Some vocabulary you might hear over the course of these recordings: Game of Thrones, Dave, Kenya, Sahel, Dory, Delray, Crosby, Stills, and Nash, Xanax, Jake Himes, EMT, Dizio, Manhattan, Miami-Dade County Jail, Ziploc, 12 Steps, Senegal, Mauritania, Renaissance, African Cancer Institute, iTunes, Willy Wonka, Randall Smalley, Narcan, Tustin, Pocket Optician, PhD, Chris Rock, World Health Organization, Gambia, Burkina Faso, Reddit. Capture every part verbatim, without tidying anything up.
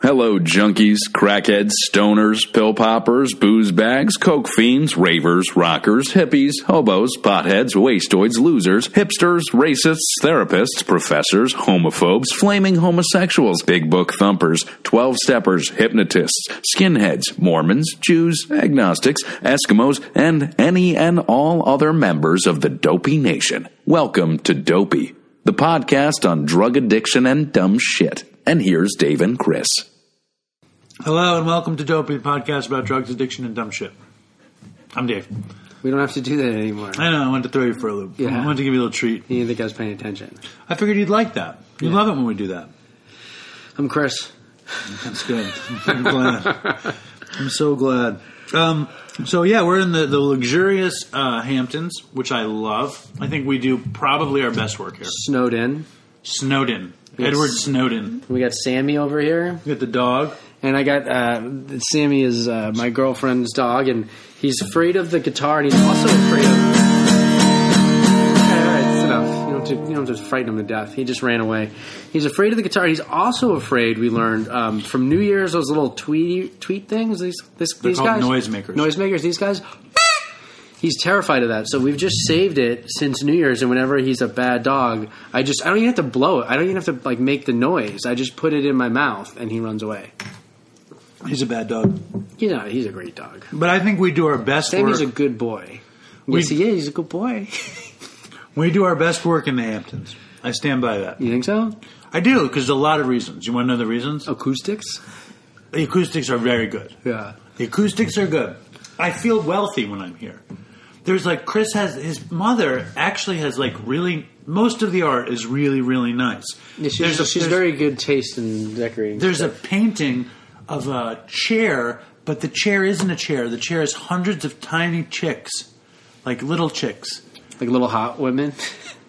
Hello, junkies, crackheads, stoners, pill poppers, booze bags, coke fiends, ravers, rockers, hippies, hobos, potheads, wastoids, losers, hipsters, racists, therapists, professors, homophobes, flaming homosexuals, big book thumpers, twelve-steppers, hypnotists, skinheads, Mormons, Jews, agnostics, Eskimos, and any and all other members of the Dopey Nation. Welcome to Dopey, the podcast on drug addiction and dumb shit. And here's Dave and Chris. Hello and welcome to Dopey, the podcast about drugs, addiction, and dumb shit. I'm Dave. We don't have to do that anymore. I know. I wanted to throw you for a loop. Yeah. I wanted to give you a little treat. You didn't think I was paying attention. I figured you'd like that. You yeah. love it when we do that. I'm Chris. That's good. I'm glad. I'm so glad. Um, so, yeah, we're in the, the luxurious uh, Hamptons, which I love. I think we do probably our best work here. Snowden. Snowden. Edward Snowden. We got Sammy over here. We got the dog. And I got, uh, Sammy is uh, my girlfriend's dog, and he's afraid of the guitar, and he's also afraid of... All right, that's enough. You don't, have to, you don't have to frighten him to death. He just ran away. He's afraid of the guitar. He's also afraid, we learned, um, from New Year's, those little tweet, tweet things. These, this, these guys. They're called noisemakers. Noisemakers. These guys... He's terrified of that. So we've just saved it since New Year's, and whenever he's a bad dog, I just I don't even have to blow it. I don't even have to like make the noise. I just put it in my mouth and he runs away. He's a bad dog. You know, he's a great dog. But I think we do our best work. Sammy's a good boy. We, yes, he is. He's a good boy. We do our best work in the Hamptons. I stand by that. You think so? I do, because there's a lot of reasons. You want to know the reasons? Acoustics? The acoustics are very good. Yeah. The acoustics are good. I feel wealthy when I'm here. There's like Chris has his mother actually has like really most of the art is really really nice. Yeah, she's there's a, she's there's, very good taste in decorating. There's stuff. A painting of a chair, but the chair isn't a chair. The chair is hundreds of tiny chicks, like little chicks, like little hot women,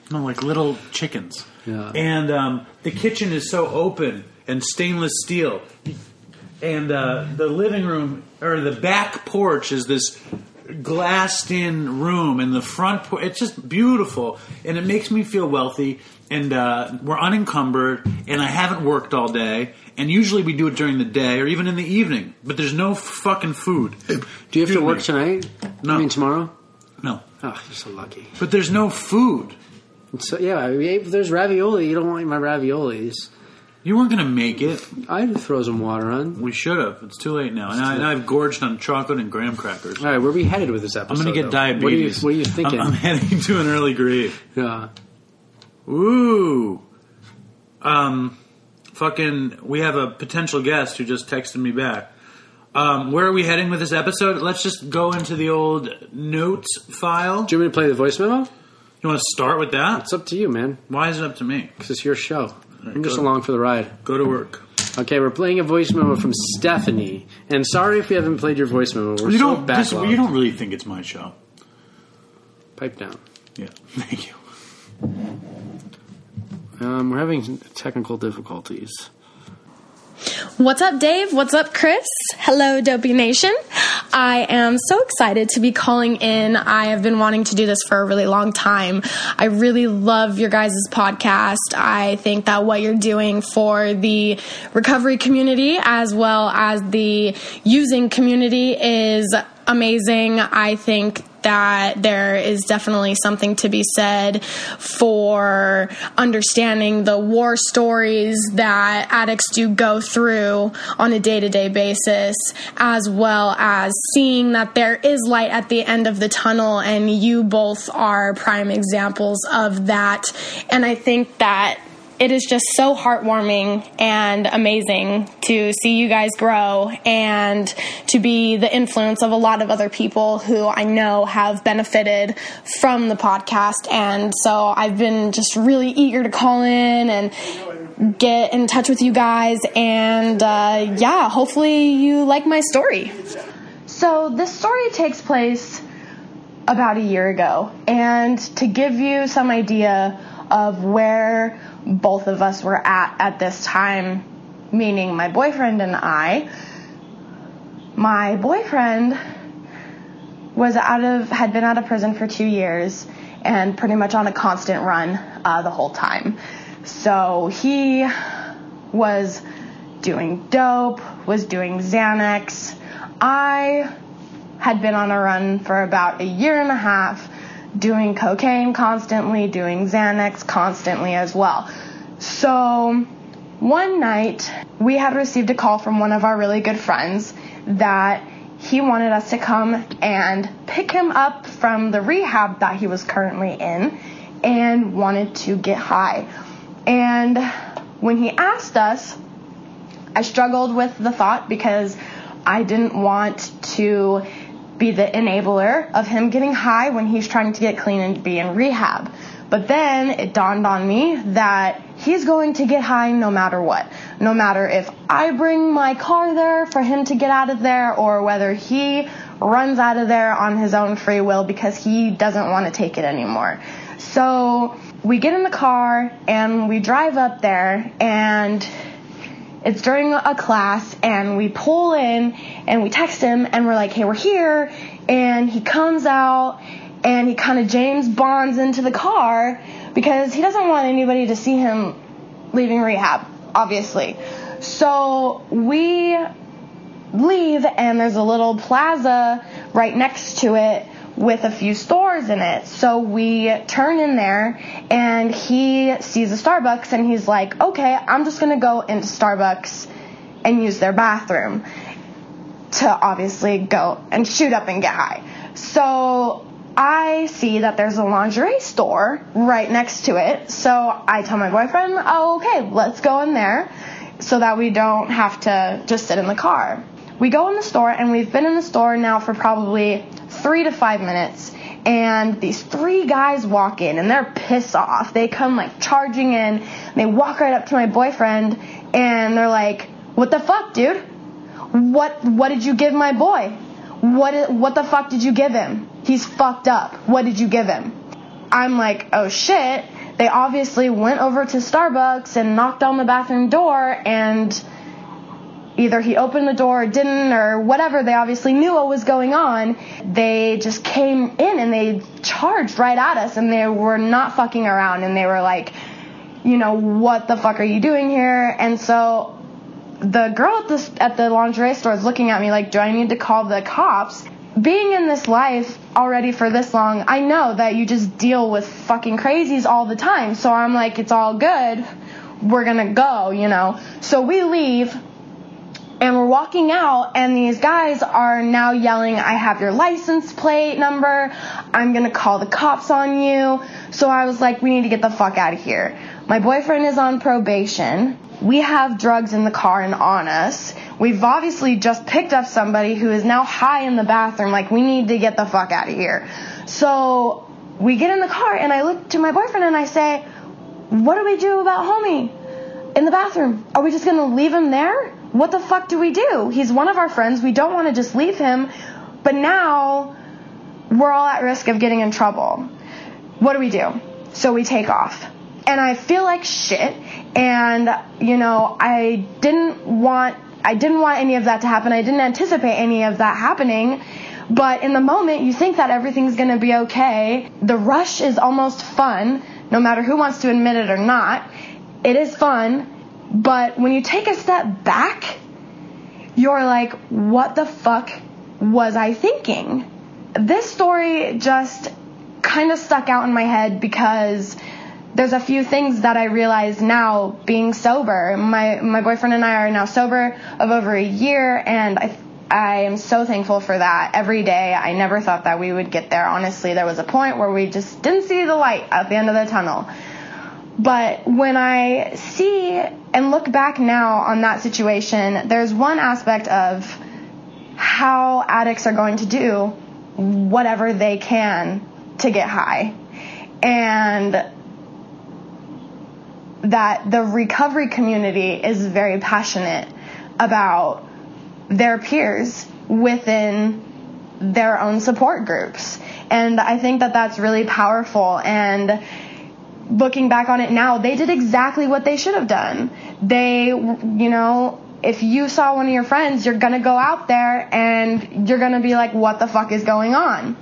no, like little chickens. Yeah. And um, the kitchen is so open and stainless steel, and uh, the living room or the back porch is this. Glassed-in room and the front porch. It's just beautiful, and it makes me feel wealthy. And uh, we're unencumbered, and I haven't worked all day. And usually we do it during the day or even in the evening. But there's no fucking food. Do you have Dude, to work tonight? No. You mean tomorrow? No. Oh, you're so lucky. But there's no food. So yeah, if there's ravioli. You don't want my raviolis. You weren't going to make it. I'd throw some water on. We should have. It's too late now. And I, now I've gorged on chocolate and graham crackers. All right, where are we headed with this episode? I'm going to get though? diabetes. What are, you, what are you thinking? I'm, I'm heading to an early grave. Yeah. Ooh. Um, fucking, we have a potential guest who just texted me back. Um, where are we heading with this episode? Let's just go into the old notes file. Do you want me to play the voice memo? You want to start with that? It's up to you, man. Why is it up to me? Because it's your show. Right, I'm just to, along for the ride. Go to work. Okay, we're playing a voice memo from Stephanie. And sorry if we haven't played your voice memo. We're you so don't, this, you don't really think it's my show. Pipe down. Yeah, thank you. Um, we're having technical difficulties. What's up, Dave? What's up, Chris? Hello, Dopey Nation. I am so excited to be calling in. I have been wanting to do this for a really long time. I really love your guys' podcast. I think that what you're doing for the recovery community as well as the using community is amazing. I think that there is definitely something to be said for understanding the war stories that addicts do go through on a day-to-day basis, as well as seeing that there is light at the end of the tunnel, and you both are prime examples of that. And I think that it is just so heartwarming and amazing to see you guys grow and to be the influence of a lot of other people who I know have benefited from the podcast. And so I've been just really eager to call in and get in touch with you guys. And uh, yeah, hopefully you like my story. So this story takes place about a year ago. And to give you some idea of where both of us were at at this time, meaning my boyfriend and I. My boyfriend was out of had been out of prison for two years and pretty much on a constant run uh, the whole time. So he was doing dope, was doing Xanax. I had been on a run for about a year and a half, doing cocaine constantly, doing Xanax constantly as well. So one night, we had received a call from one of our really good friends that he wanted us to come and pick him up from the rehab that he was currently in and wanted to get high. And when he asked us, I struggled with the thought because I didn't want to be the enabler of him getting high when he's trying to get clean and be in rehab. But then it dawned on me that he's going to get high no matter what. No matter if I bring my car there for him to get out of there or whether he runs out of there on his own free will because he doesn't want to take it anymore. So we get in the car and we drive up there, and it's during a class, and we pull in and we text him and we're like, hey, we're here. And he comes out and he kind of James Bonds into the car because he doesn't want anybody to see him leaving rehab, obviously. So we leave, and there's a little plaza right next to it with a few stores in it. So we turn in there, and he sees a Starbucks, and he's like, okay, I'm just going to go into Starbucks and use their bathroom to obviously go and shoot up and get high. So I see that there's a lingerie store right next to it. So I tell my boyfriend, oh, okay, let's go in there so that we don't have to just sit in the car. We go in the store, and we've been in the store now for probably three to five minutes, and these three guys walk in, and they're pissed off. They come, like, charging in, and they walk right up to my boyfriend, and they're like, what the fuck, dude? What what did you give my boy? What what the fuck did you give him? He's fucked up. What did you give him? I'm like, oh, shit. They obviously went over to Starbucks and knocked on the bathroom door, and either he opened the door or didn't or whatever. They obviously knew what was going on. They just came in and they charged right at us, and they were not fucking around, and they were like, you know, what the fuck are you doing here? And so the girl at the, at the lingerie store is looking at me like, do I need to call the cops? Being in this life already for this long, I know that you just deal with fucking crazies all the time. So I'm like, it's all good. We're gonna go, you know. So we leave. And we're walking out, and these guys are now yelling, I have your license plate number. I'm going to call the cops on you. So I was like, we need to get the fuck out of here. My boyfriend is on probation. We have drugs in the car and on us. We've obviously just picked up somebody who is now high in the bathroom. Like, we need to get the fuck out of here. So we get in the car, and I look to my boyfriend, and I say, what do we do about homie in the bathroom? Are we just going to leave him there? What the fuck do we do? He's one of our friends. We don't want to just leave him. But now we're all at risk of getting in trouble. What do we do? So we take off. And I feel like shit. And, you know, I didn't want, I didn't want any of that to happen. I didn't anticipate any of that happening. But in the moment, you think that everything's going to be okay. The rush is almost fun, no matter who wants to admit it or not. It is fun. But when you take a step back, you're like, what the fuck was I thinking? This story just kind of stuck out in my head because there's a few things that I realize now being sober. My my boyfriend and I are now sober of over a year, and I I am so thankful for that. Every day, I never thought that we would get there. Honestly, there was a point where we just didn't see the light at the end of the tunnel. But when I see and look back now on that situation, there's one aspect of how addicts are going to do whatever they can to get high. And that the recovery community is very passionate about their peers within their own support groups. And I think that that's really powerful. And looking back on it now, they did exactly what they should have done. They, you know, if you saw one of your friends, you're going to go out there and you're going to be like, what the fuck is going on?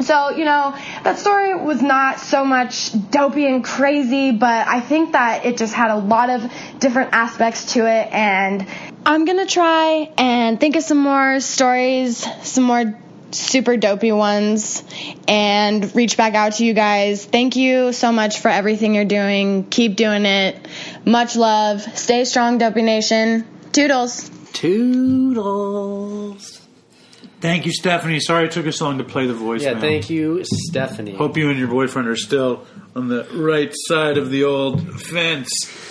So, you know, that story was not so much dopey and crazy, but I think that it just had a lot of different aspects to it, and I'm going to try and think of some more stories, some more super dopey ones, and reach back out to you guys. Thank you so much for everything you're doing. Keep doing it. Much love. Stay strong, Dopey Nation. Toodles. Toodles. Thank you, Stephanie. Sorry it took us so long to play the voicemail. Yeah, thank you, Stephanie. Hope you and your boyfriend are still on the right side of the old fence,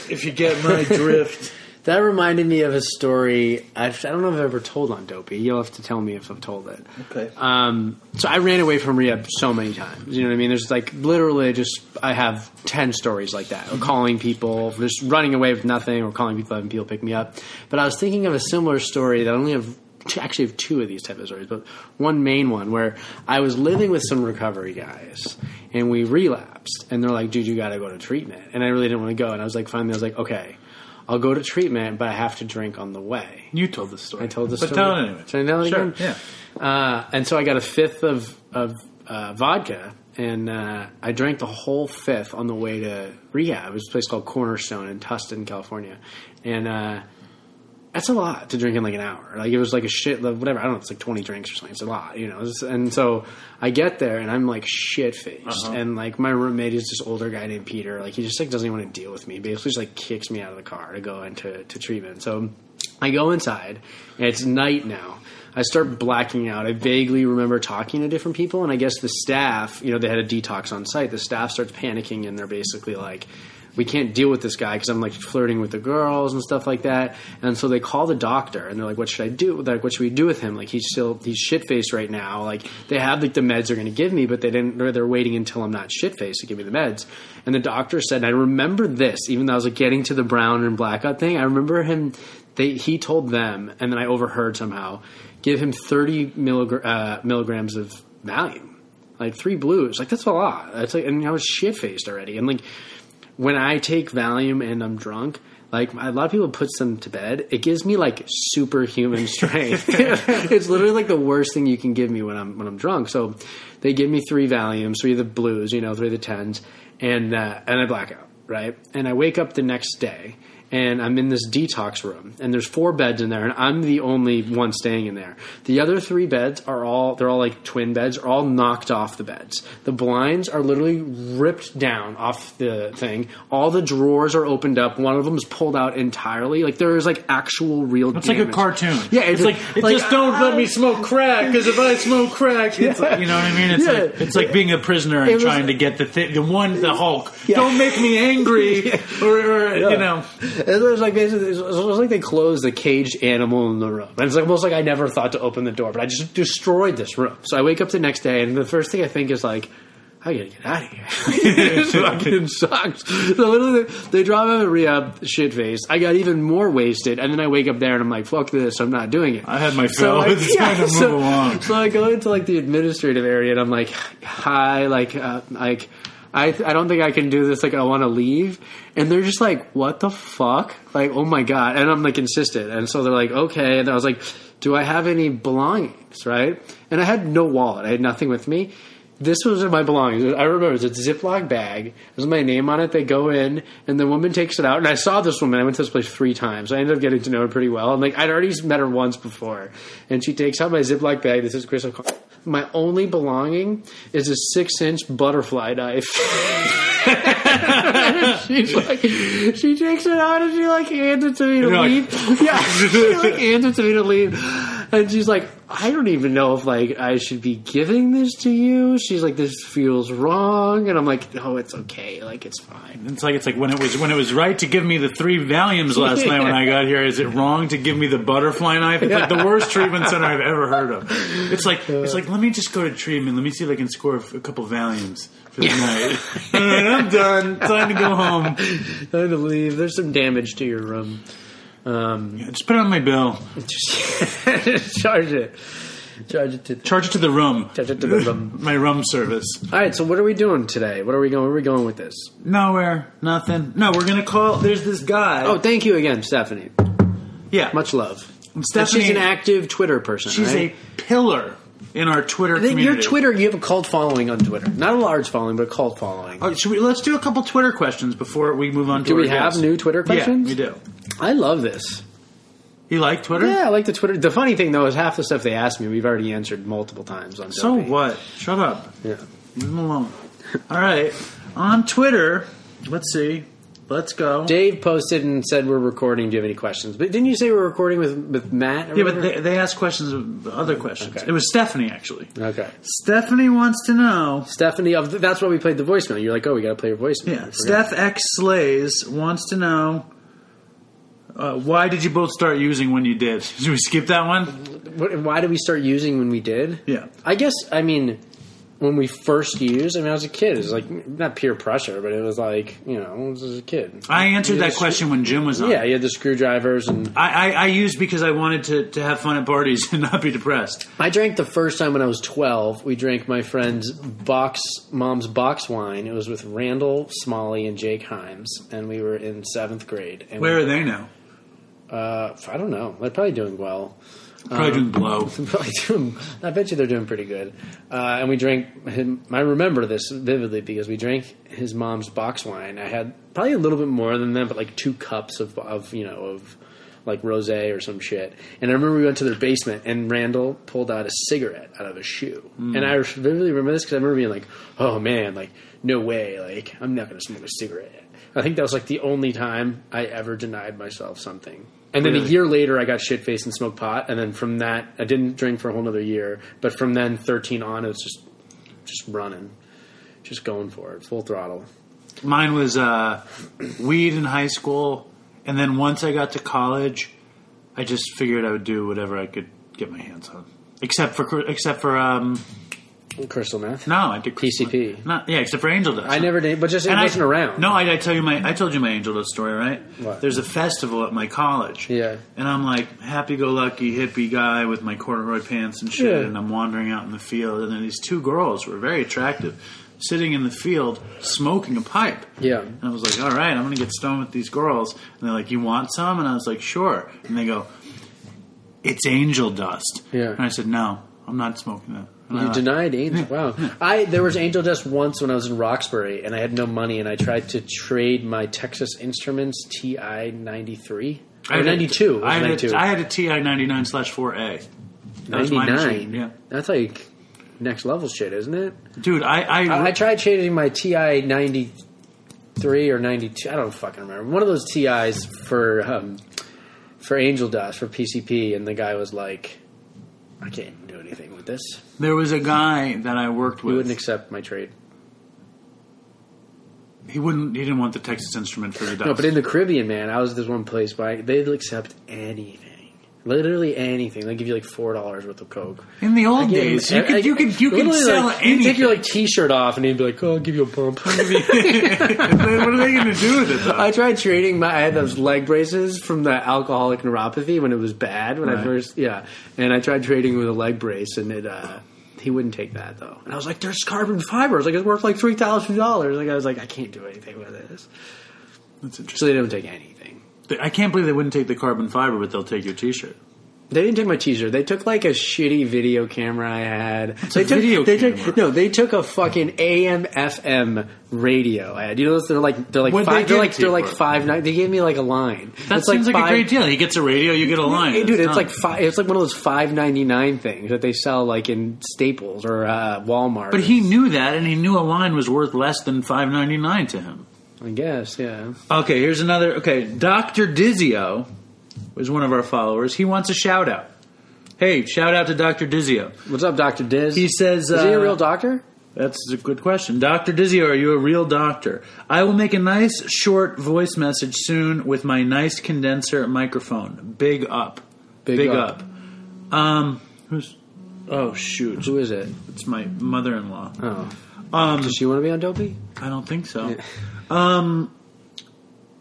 if you get my drift. That reminded me of a story I've, I don't know if I've ever told on Dopey. You'll have to tell me if I've told it. Okay. Um, so I ran away from rehab so many times. You know what I mean? There's like literally just I have ten stories like that. Or calling people, just running away with nothing, or calling people having people pick me up. But I was thinking of a similar story that I only have – actually have two of these type of stories, but one main one where I was living with some recovery guys and we relapsed and they're like, dude, you got to go to treatment. And I really didn't want to go. And I was like, finally, I was like, okay, I'll go to treatment, but I have to drink on the way. You told this story. I told this story. But tell it anyway. Should I tell it sure. again? Yeah. Uh, and so I got a fifth of, of uh, vodka and uh, I drank the whole fifth on the way to rehab. It was a place called Cornerstone in Tustin, California. And, uh, that's a lot to drink in like an hour. Like it was like a shit, whatever. I don't know. It's like twenty drinks or something. It's a lot, you know? And so I get there and I'm like shit faced. Uh-huh. And like my roommate is this older guy named Peter. Like he just like doesn't even want to deal with me. Basically just like kicks me out of the car to go into to treatment. So I go inside and it's night now. I start blacking out. I vaguely remember talking to different people. And I guess the staff, you know, they had a detox on site. The staff starts panicking and they're basically like, we can't deal with this guy because I'm like flirting with the girls and stuff like that. And so they call the doctor and they're like, what should I do? Like, what should we do with him? Like, he's still, he's shit faced right now. Like, they have like the meds they're going to give me, but they didn't, or they're waiting until I'm not shit faced to give me the meds. And the doctor said, and I remember this, even though I was like getting to the brown and blackout thing, I remember him, they, he told them, and then I overheard somehow, give him thirty milligrams of Valium, like three blues. Like, that's a lot. That's like, and I was shit faced already. And like, when I take Valium and I'm drunk, like a lot of people put some to bed, it gives me like superhuman strength. It's literally like the worst thing you can give me when I'm when I'm drunk. So they give me three Valiums, three of the blues, you know, three of the tens, and uh, and I black out, right? And I wake up the next day and I'm in this detox room and there's four beds in there and I'm the only one staying in there. The other three beds are all they're all like twin beds, are all knocked off the beds. The blinds are literally ripped down off the thing. All the drawers are opened up. One of them is pulled out entirely. Like there is like actual real it's damage. It's like a cartoon. Yeah, it's, it's like, like it like, just don't I, let me smoke crack because if I smoke crack, yeah. It's like, you know what I mean? It's yeah. like it's like being a prisoner and was, trying to get the thi- the one the Hulk. Yeah. Don't make me angry yeah. or, or yeah. you know. It was like basically, it was like they closed the caged animal in the room. And it's like, almost like I never thought to open the door, but I just destroyed this room. So I wake up the next day, and the first thing I think is like, I gotta get out of here. It fucking sucks. So literally, they drop out of rehab, shit face. I got even more wasted, and then I wake up there and I'm like, fuck this, I'm not doing it. I had my fill. So I, it's yeah, time to so, move along. So I go into like the administrative area, and I'm like, hi, like, uh, like. I I don't think I can do this. Like, I want to leave. And they're just like, what the fuck? Like, oh, my God. And I'm, like, insistent. And so they're like, okay. And I was like, do I have any belongings, right? And I had no wallet. I had nothing with me. This was my belongings. I remember it was a Ziploc bag. There's my name on it. They go in, and the woman takes it out. And I saw this woman. I went to this place three times. I ended up getting to know her pretty well. And, like, I'd already met her once before. And she takes out my Ziploc bag. This is Chris O'Connor. My only belonging is a six-inch butterfly knife. She's like, she takes it out and she like hands it to me to leave. Like, yeah, she like hands it to me to leave, and she's like, I don't even know if like I should be giving this to you. She's like, this feels wrong, and I'm like, no, it's okay, like it's fine. It's like it's like when it was when it was right to give me the three Valiums last night when I got here. Is it wrong to give me the butterfly knife? It's like the worst treatment center I've ever heard of. It's like it's like let me just go to treatment. Let me see if I can score a couple Valiums for the night. And then I'm done. Time to go home. Time to leave. There's some damage to your room. Um, yeah, just put it on my bill. Just charge it. Charge it to. The, charge it to the room. Charge it to the room. My room service. All right. So what are we doing today? What are we going? Where are we going with this? Nowhere. Nothing. No, we're gonna call. There's this guy. Oh, thank you again, Stephanie. Yeah. Much love. Stephanie. She's an active Twitter person. She's right? a pillar. in our Twitter community. Your Twitter, you have a cult following on Twitter. Not a large following, but a cult following. All right, should we, let's do a couple Twitter questions before we move on to do our Do we have guests. New Twitter questions? Yeah, we do. I love this. You like Twitter? Yeah, I like the Twitter. The funny thing, though, is half the stuff they asked me, we've already answered multiple times on Dopey. So what? Shut up. Yeah. Leave them alone. All right. On Twitter, let's see. Let's go. Dave posted and said we're recording. Do you have any questions? But didn't you say we're recording with, with Matt? Or yeah, whatever? But they, they asked questions of other questions. Okay. It was Stephanie, actually. Okay. Stephanie wants to know. Stephanie, of the, that's why we played the voicemail. You're like, oh, we got to play your voicemail. Yeah. Steph X Slays wants to know, uh, why did you both start using when you did? Did we skip that one? What, why did we start using when we did? Yeah. I guess, I mean... When we first used, I mean, I was a kid. It was like, not peer pressure, but it was like, you know, I was a kid. I answered that question when Jim was on. Yeah, you had the screwdrivers. And I, I, I used because I wanted to, to have fun at parties and not be depressed. I drank the first time when I was twelve. We drank my friend's box, mom's box wine. It was with Randall Smalley and Jake Himes, and we were in seventh grade. And Where we, are they now? Uh, I don't know. They're probably doing well. Probably doing blow. Um, probably doing, I bet you they're doing pretty good. Uh, and we drank him. I remember this vividly because we drank his mom's box wine. I had probably a little bit more than them, but like two cups of, of you know, of like rosé or some shit. And I remember we went to their basement and Randall pulled out a cigarette out of his shoe. Mm. And I vividly remember this because I remember being like, oh man, like no way, like I'm not going to smoke a cigarette. I think that was like the only time I ever denied myself something. And then really? a year later, I got shit-faced and smoked pot. And then from that, I didn't drink for a whole other year. But from then, thirteen on, it was just just running. Just going for it. Full throttle. Mine was uh, weed in high school. And then once I got to college, I just figured I would do whatever I could get my hands on. Except for... Except for um, crystal meth? No, I did crystal P C P. Meth. Not, yeah, except for angel dust. I never did, but just it and wasn't I, around. No, I, I tell you my I told you my angel dust story, right? What? There's a festival at my college. Yeah. And I'm like happy-go-lucky hippie guy with my corduroy pants and shit, yeah. And I'm wandering out in the field, and then these two girls were very attractive, sitting in the field smoking a pipe. Yeah. And I was like, all right, I'm going to get stoned with these girls. And they're like, you want some? And I was like, sure. And they go, it's angel dust. Yeah. And I said, no, I'm not smoking that. You denied angel. Wow. I There was angel dust once when I was in Roxbury, and I had no money, and I tried to trade my Texas Instruments T I ninety-three. Or I ninety-two. A, I, had ninety-two. A, I had a T I ninety-nine slash four A. ninety-nine? Yeah. That's like next level shit, isn't it? Dude, I... I, I, I tried trading my T I ninety-three or ninety-two. I don't fucking remember. One of those T Is for, um, for angel dust, for P C P, and the guy was like, I can't do anything with this. There was a guy that I worked with. He wouldn't accept my trade. He wouldn't. He didn't want the Texas Instrument for the dust. No, but in the Caribbean, man, I was at this one place where they'd accept anything, literally anything. They give you like four dollars worth of coke. In the old days, you could you could you could sell anything. You take your like T-shirt off, and he'd be like, "Oh, I'll give you a bump." What are they going to do with it, though? I tried trading my. I had those leg braces from the alcoholic neuropathy when it was bad when right. I first yeah, and I tried trading with a leg brace, and it. Uh, He wouldn't take that, though. And I was like, there's carbon fibers. Like, it's worth like three thousand dollars. Like, I was like, I can't do anything with this. That's interesting. So they don't take anything. I can't believe they wouldn't take the carbon fiber, but they'll take your T-shirt. They didn't take my T-shirt. They took like a shitty video camera I had. It's they a took, video they camera. Took, no, they took a fucking A M F M radio ad. You know, they're like they're like What'd five. They they're like they're like five. Nine, they gave me like a line. That it's seems like, like five, a great deal. He gets a radio, you get a line. Dude, That's it's not, like five. It's like one of those five ninety-nine things that they sell like in Staples or uh, Walmart. But he knew that, and he knew a line was worth less than five ninety-nine to him. I guess, yeah. Okay, here's another. Okay, Doctor Dizio. Is one of our followers. He wants a shout out. Hey, shout out to Doctor Dizio. What's up, Doctor Diz? He says, Is uh, he a real doctor? That's a good question. Doctor Dizio, are you a real doctor? I will make a nice short voice message soon with my nice condenser microphone. Big up. Big, Big up. up. Um, who's? Oh, shoot. Who is it? It's my mother in law. Oh. Um, Does she want to be on Dopey? I don't think so. Yeah. Um,.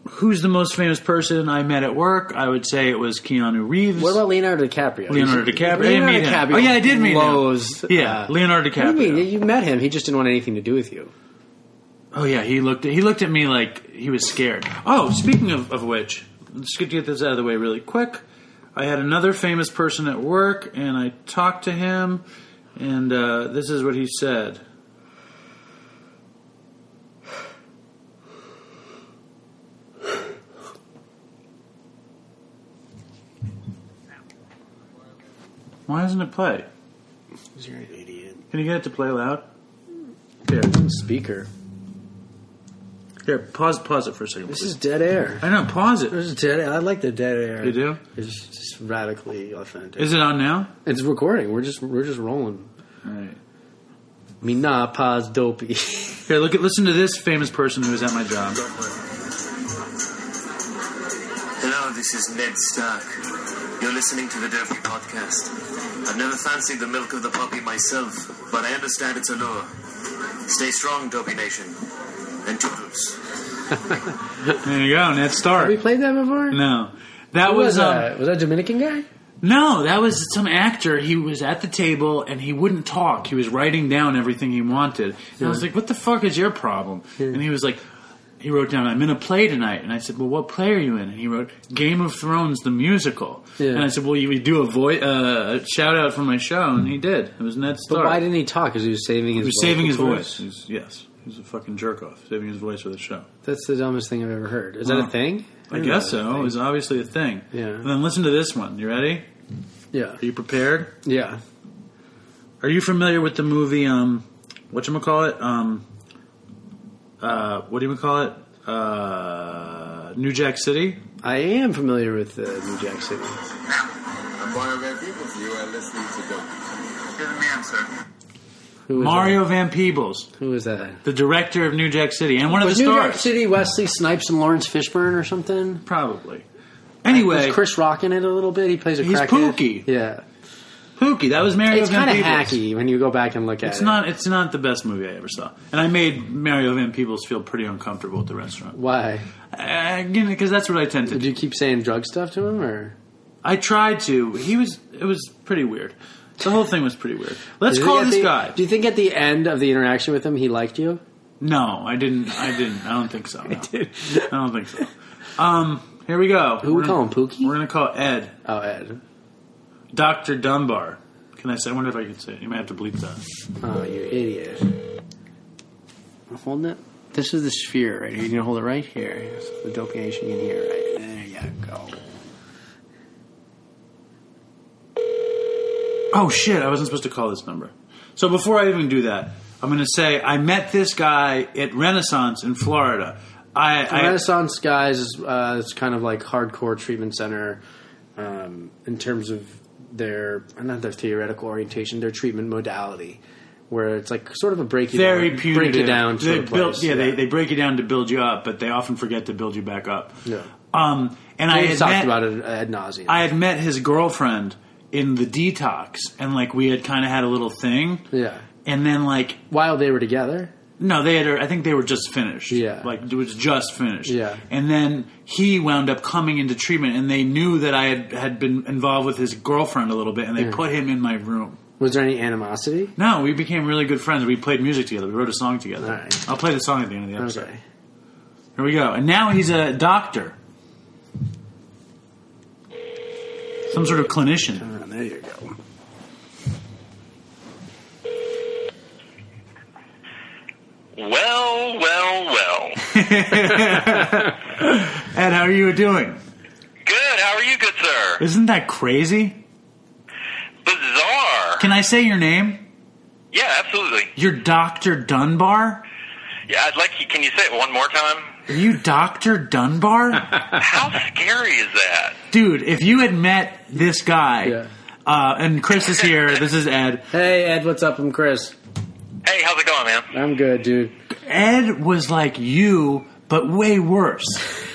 Who's the most famous person I met at work? I would say it was Keanu Reeves. What about Leonardo DiCaprio? Leonardo DiCaprio. Leonardo DiCaprio. Oh, yeah, I did meet Lowe's, him. Yeah, uh, Leonardo DiCaprio. What do you mean? You met him. He just didn't want anything to do with you. Oh, yeah. He looked at, he looked at me like he was scared. Oh, speaking of, of which, let's get this out of the way really quick. I had another famous person at work, and I talked to him. And uh, this is what he said. Why doesn't it play? Because you're an idiot. Can you get it to play loud? Here. Speaker. Here, pause pause it for a second. This please. Is dead air. I know, pause it. This is dead air. I like the dead air. You do? It's just radically authentic. Is it on now? It's recording. We're just we're just rolling. All right. Me nah, pause dopey. Here, look at listen to this famous person who was at my job. Hello, this is Ned Stark. You're listening to the Dopey Podcast. I've never fancied the milk of the poppy myself, but I understand its allure. Stay strong, Dopey Nation. And toodles. There you go, Ned Stark. Have we played that before? No. That Who was... Was, um, that? was that a Dominican guy? No, that was some actor. He was at the table, and he wouldn't talk. He was writing down everything he wanted. And yeah. I was like, what the fuck is your problem? Yeah. And he was like... He wrote down, I'm in a play tonight. And I said, well, what play are you in? And he wrote, Game of Thrones, the musical. Yeah. And I said, well, you would do a, vo- uh, a shout-out for my show. And he did. It was Ned Stark. But why didn't he talk? Because he was saving his voice. He was saving his voice. He was, yes. He was a fucking jerk-off, saving his voice for the show. That's the dumbest thing I've ever heard. Is well, that a thing? I, I guess so. It was obviously a thing. Yeah. And then listen to this one. You ready? Yeah. Are you prepared? Yeah. Are you familiar with the movie, um, whatchamacallit? Um... Uh, what do you call it? Uh, New Jack City? I am familiar with uh, New Jack City. I'm Mario Van Peebles. You are listening to Dopey. You're the man, sir. Who is Mario that? Van Peebles. Who is that? The director of New Jack City and one was of the New stars. New Jack City, Wesley Snipes and Lawrence Fishburne or something? Probably. Anyway. Was Chris Rock in it a little bit? He plays a crackhead. He's Pookie. Yeah. Pookie, that was Mario it's Van Peebles. It's kind of hacky when you go back and look at it's it. Not, it's not the best movie I ever saw. And I made Mario Van Peebles feel pretty uncomfortable at the restaurant. Why? Again, because that's what I tend to do. Did you keep saying drug stuff to him? Or I tried to. He was. It was pretty weird. The whole thing was pretty weird. Let's call this the, guy. Do you think at the end of the interaction with him he liked you? No, I didn't. I didn't. I don't think so. No. I did. I don't think so. Um, here we go. Who we call him, Pookie? We're going to call Ed. Oh, Ed. Doctor Dunbar. Can I say? I wonder if I can say it. You might have to bleep that. Oh, you idiot. I'm holding it. This is the sphere right here. You can hold it right here. It's the Dopey Nation in here, right? There you go. Oh, shit. I wasn't supposed to call this number. So before I even do that, I'm going to say I met this guy at Renaissance in Florida. I, I Renaissance, guys, uh, it's kind of like hardcore treatment center um, in terms of their not their theoretical orientation, their treatment modality, where it's like sort of a break you very down, punitive. break you down to the place. Yeah, yeah. They, they break you down to build you up, but they often forget to build you back up. Yeah, um, and we I had talked met, about it ad nauseum. I had met his girlfriend in the detox, and like we had kind of had a little thing. Yeah, and then like while they were together. No, they had. I think they were just finished. Yeah, like it was just finished. Yeah, and then he wound up coming into treatment, and they knew that I had, had been involved with his girlfriend a little bit, and they mm. put him in my room. Was there any animosity? No, we became really good friends. We played music together. We wrote a song together. All right. I'll play the song at the end of the episode. Okay. Here we go. And now he's a doctor, some sort of clinician. Turn around. There you go. Well, well, well. Ed, how are you doing? Good. How are you, good sir? Isn't that crazy? Bizarre. Can I say your name? Yeah, absolutely. You're Doctor Dunbar? Yeah, I'd like you. Can you say it one more time? Are you Doctor Dunbar? How scary is that? Dude, if you had met this guy, yeah. uh, and Chris is here. This is Ed. Hey, Ed, what's up? I'm Chris. Hey, how's it going, man? I'm good, dude. Ed was like you, but way worse.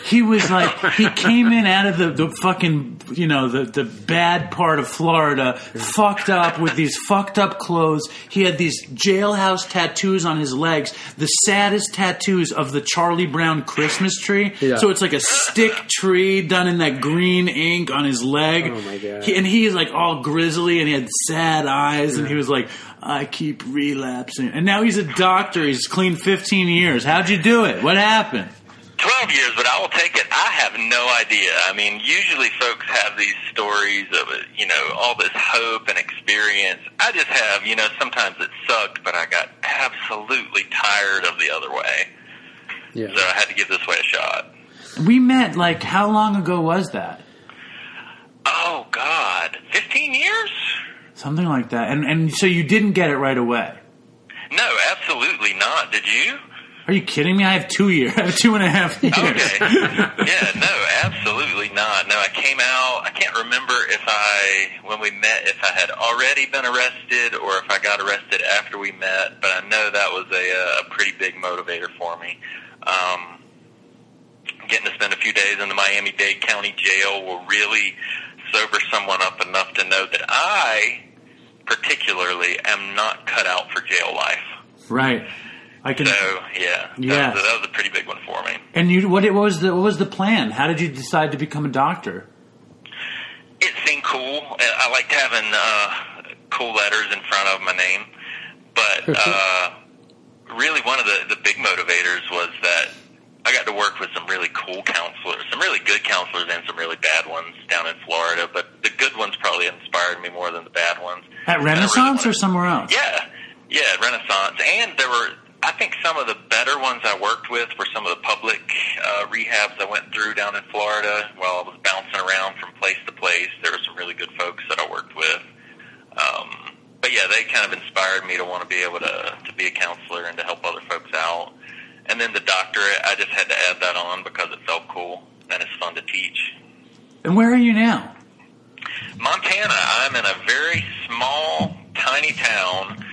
He was like, he came in out of the, the fucking, you know, the, the bad part of Florida, fucked up with these fucked up clothes. He had these jailhouse tattoos on his legs, the saddest tattoos of the Charlie Brown Christmas tree. Yeah. So it's like a stick tree done in that green ink on his leg. Oh, my God. He, and he is like all grizzly and he had sad eyes yeah. and he was like, I keep relapsing. And now he's a doctor. He's clean fifteen years. How'd you do it? What happened? twelve years, but I will take it. I have no idea. I mean, usually folks have these stories of, you know, all this hope and experience. I just have, you know, sometimes it sucked, but I got absolutely tired of the other way. Yeah. So I had to give this way a shot. We met, like, how long ago was that? Oh, God. fifteen years? Something like that. And and so you didn't get it right away? No, absolutely not. Did you? Are you kidding me? I have two years. I have two and a half years. Okay. Yeah, no, absolutely not. No, I came out. I can't remember if I, when we met, if I had already been arrested or if I got arrested after we met, but I know that was a, a pretty big motivator for me. Um, getting to spend a few days in the Miami-Dade County Jail will really sober someone up enough to know that I, particularly, am not cut out for jail life. Right. I can, so yeah, that, yeah. Was, that was a pretty big one for me. And you, what, what was the what was the plan? How did you decide to become a doctor? It seemed cool. I liked having uh, cool letters in front of my name, but uh, really one of the, the big motivators was that I got to work with some really cool counselors, some really good counselors, and some really bad ones down in Florida. But the good ones probably inspired me more than the bad ones. At Renaissance really or somewhere else? Yeah, yeah, at Renaissance, and there were. I think some of the better ones I worked with were some of the public uh, rehabs I went through down in Florida while I was bouncing around from place to place. There were some really good folks that I worked with. Um, but, yeah, they kind of inspired me to want to be able to, to be a counselor and to help other folks out. And then the doctorate, I just had to add that on because it felt cool and it's fun to teach. And where are you now? Montana. I'm in a very small, tiny town.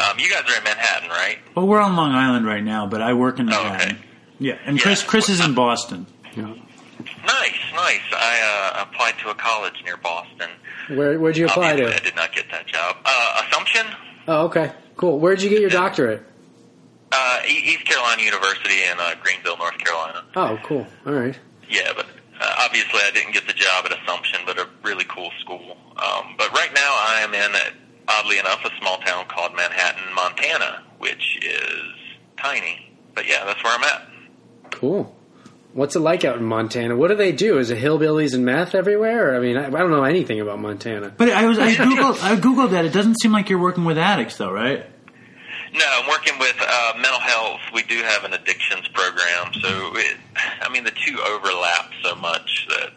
Um, you guys are in Manhattan, right? Well, we're on Long Island right now, but I work in Manhattan. Oh, okay. Yeah, and yeah. Chris Chris is in Boston. Yeah. Nice, nice. I uh, applied to a college near Boston. Where Where'd you apply Obviously, to? I did not get that job. Uh, Assumption. Oh, okay, cool. Where'd you get your doctorate? Uh, East Carolina University in uh, Greenville, North Carolina. Oh, cool. All right. Yeah, but. Uh, obviously, I didn't get the job at Assumption, but a really cool school. Um, but right now, I am in a, oddly enough, a small town called Manhattan, Montana, which is tiny. But yeah, that's where I'm at. Cool. What's it like out in Montana? What do they do? Is it hillbillies and meth everywhere? I mean, I, I don't know anything about Montana. But I was I googled I googled that. It doesn't seem like you're working with addicts, though, right? No, I'm working with uh, mental health. We do have an addictions program, so it, I mean the two overlap so much that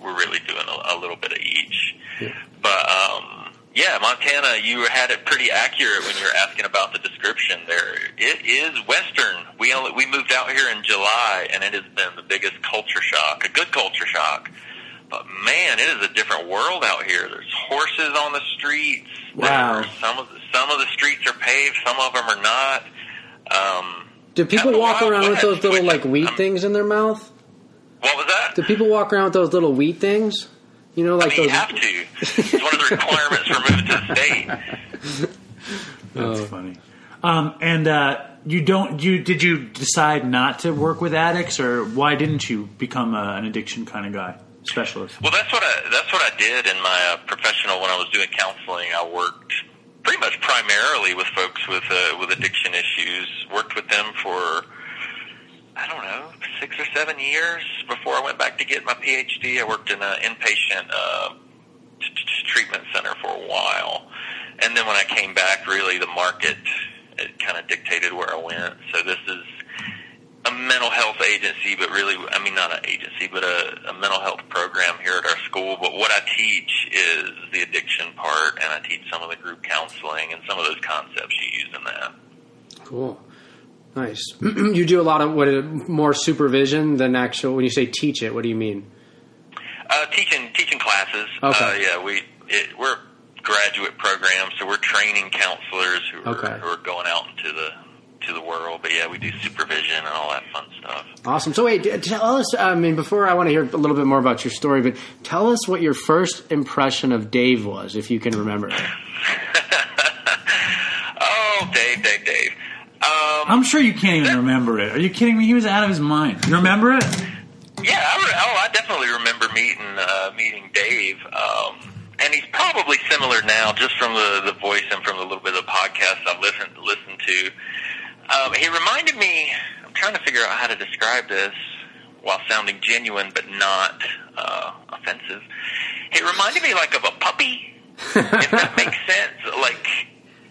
we're really doing a, a little bit of each. Yeah. But. um Yeah, Montana, you had it pretty accurate when you were asking about the description there. It is Western. We only, we moved out here in July, and it has been the biggest culture shock, a good culture shock. But, man, it is a different world out here. There's horses on the streets. Wow. Some of, the, some of the streets are paved. Some of them are not. Um, Do people walk around with those little, like, weed um, things in their mouth? What was that? Do people walk around with those little weed things? You know, like I mean, those... you have to. It's one of the requirements for moving to the state. That's oh. funny. Um, and uh, you don't you did you decide not to work with addicts, or why didn't you become a, an addiction kind of guy specialist? Well, that's what I that's what I did in my uh, professional when I was doing counseling. I worked pretty much primarily with folks with uh, with addiction issues. Worked with them for. I don't know, six or seven years before I went back to get my P H D. I worked in an inpatient uh, t- t- treatment center for a while. And then when I came back, really the market, it kind of dictated where I went. So this is a mental health agency, but really, I mean, not an agency, but a, a mental health program here at our school. But what I teach is the addiction part, and I teach some of the group counseling and some of those concepts you use in that. Cool. Nice. You do a lot of what more supervision than actual. When you say teach it, what do you mean? Uh, teaching teaching classes. Okay. Uh, yeah, we it, we're graduate program, so we're training counselors who are, okay. who are going out into the to the world. But yeah, we do supervision and all that fun stuff. Awesome. So wait, tell us. I mean, before I want to hear a little bit more about your story, but tell us what your first impression of Dave was, if you can remember it. oh, Dave, Dave, Dave. Um, I'm sure you can't even remember it. Are you kidding me? He was out of his mind. You remember it? Yeah, I re- oh, I definitely remember meeting uh, meeting Dave, um, and he's probably similar now, just from the, the voice and from the little bit of the podcast I've listened listened to. Um, he reminded me. I'm trying to figure out how to describe this. while sounding genuine but not uh, offensive. It reminded me like of a puppy, if that makes sense. Like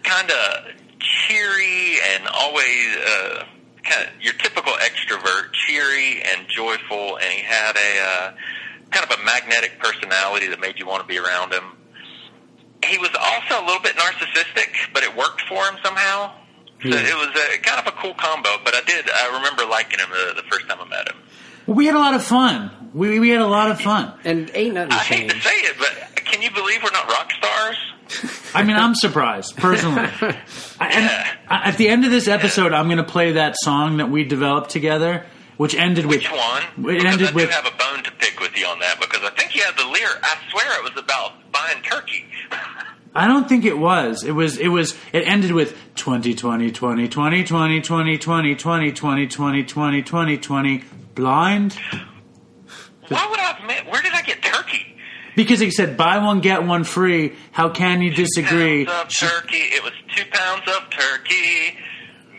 kind of cheery and always uh, kind of your typical extrovert, cheery and joyful, and he had a uh, kind of a magnetic personality that made you want to be around him. He was also a little bit narcissistic, but it worked for him somehow. So yeah. It was a, kind of a cool combo, but I did, I remember liking him the, the first time I met him. Well, we had a lot of fun. We we had a lot of fun. And ain't nothing I changed. I hate to say it, but can you believe we're not rock stars? I mean, I'm surprised, personally. Yeah. I, I, at the end of this episode, yeah. I'm going to play that song that we developed together, which ended with... Which one? It ended I do with, have a bone to pick with you on that, because I think you had the lyric, I swear it was about buying turkey. I don't think it was. It was. It was. It ended with twenty twenty twenty twenty twenty twenty twenty twenty twenty twenty twenty twenty twenty blind. Why would I admit? Where did I get turkey? Because he said, "Buy one get one free." How can you disagree? Two pounds of turkey. It was two pounds of turkey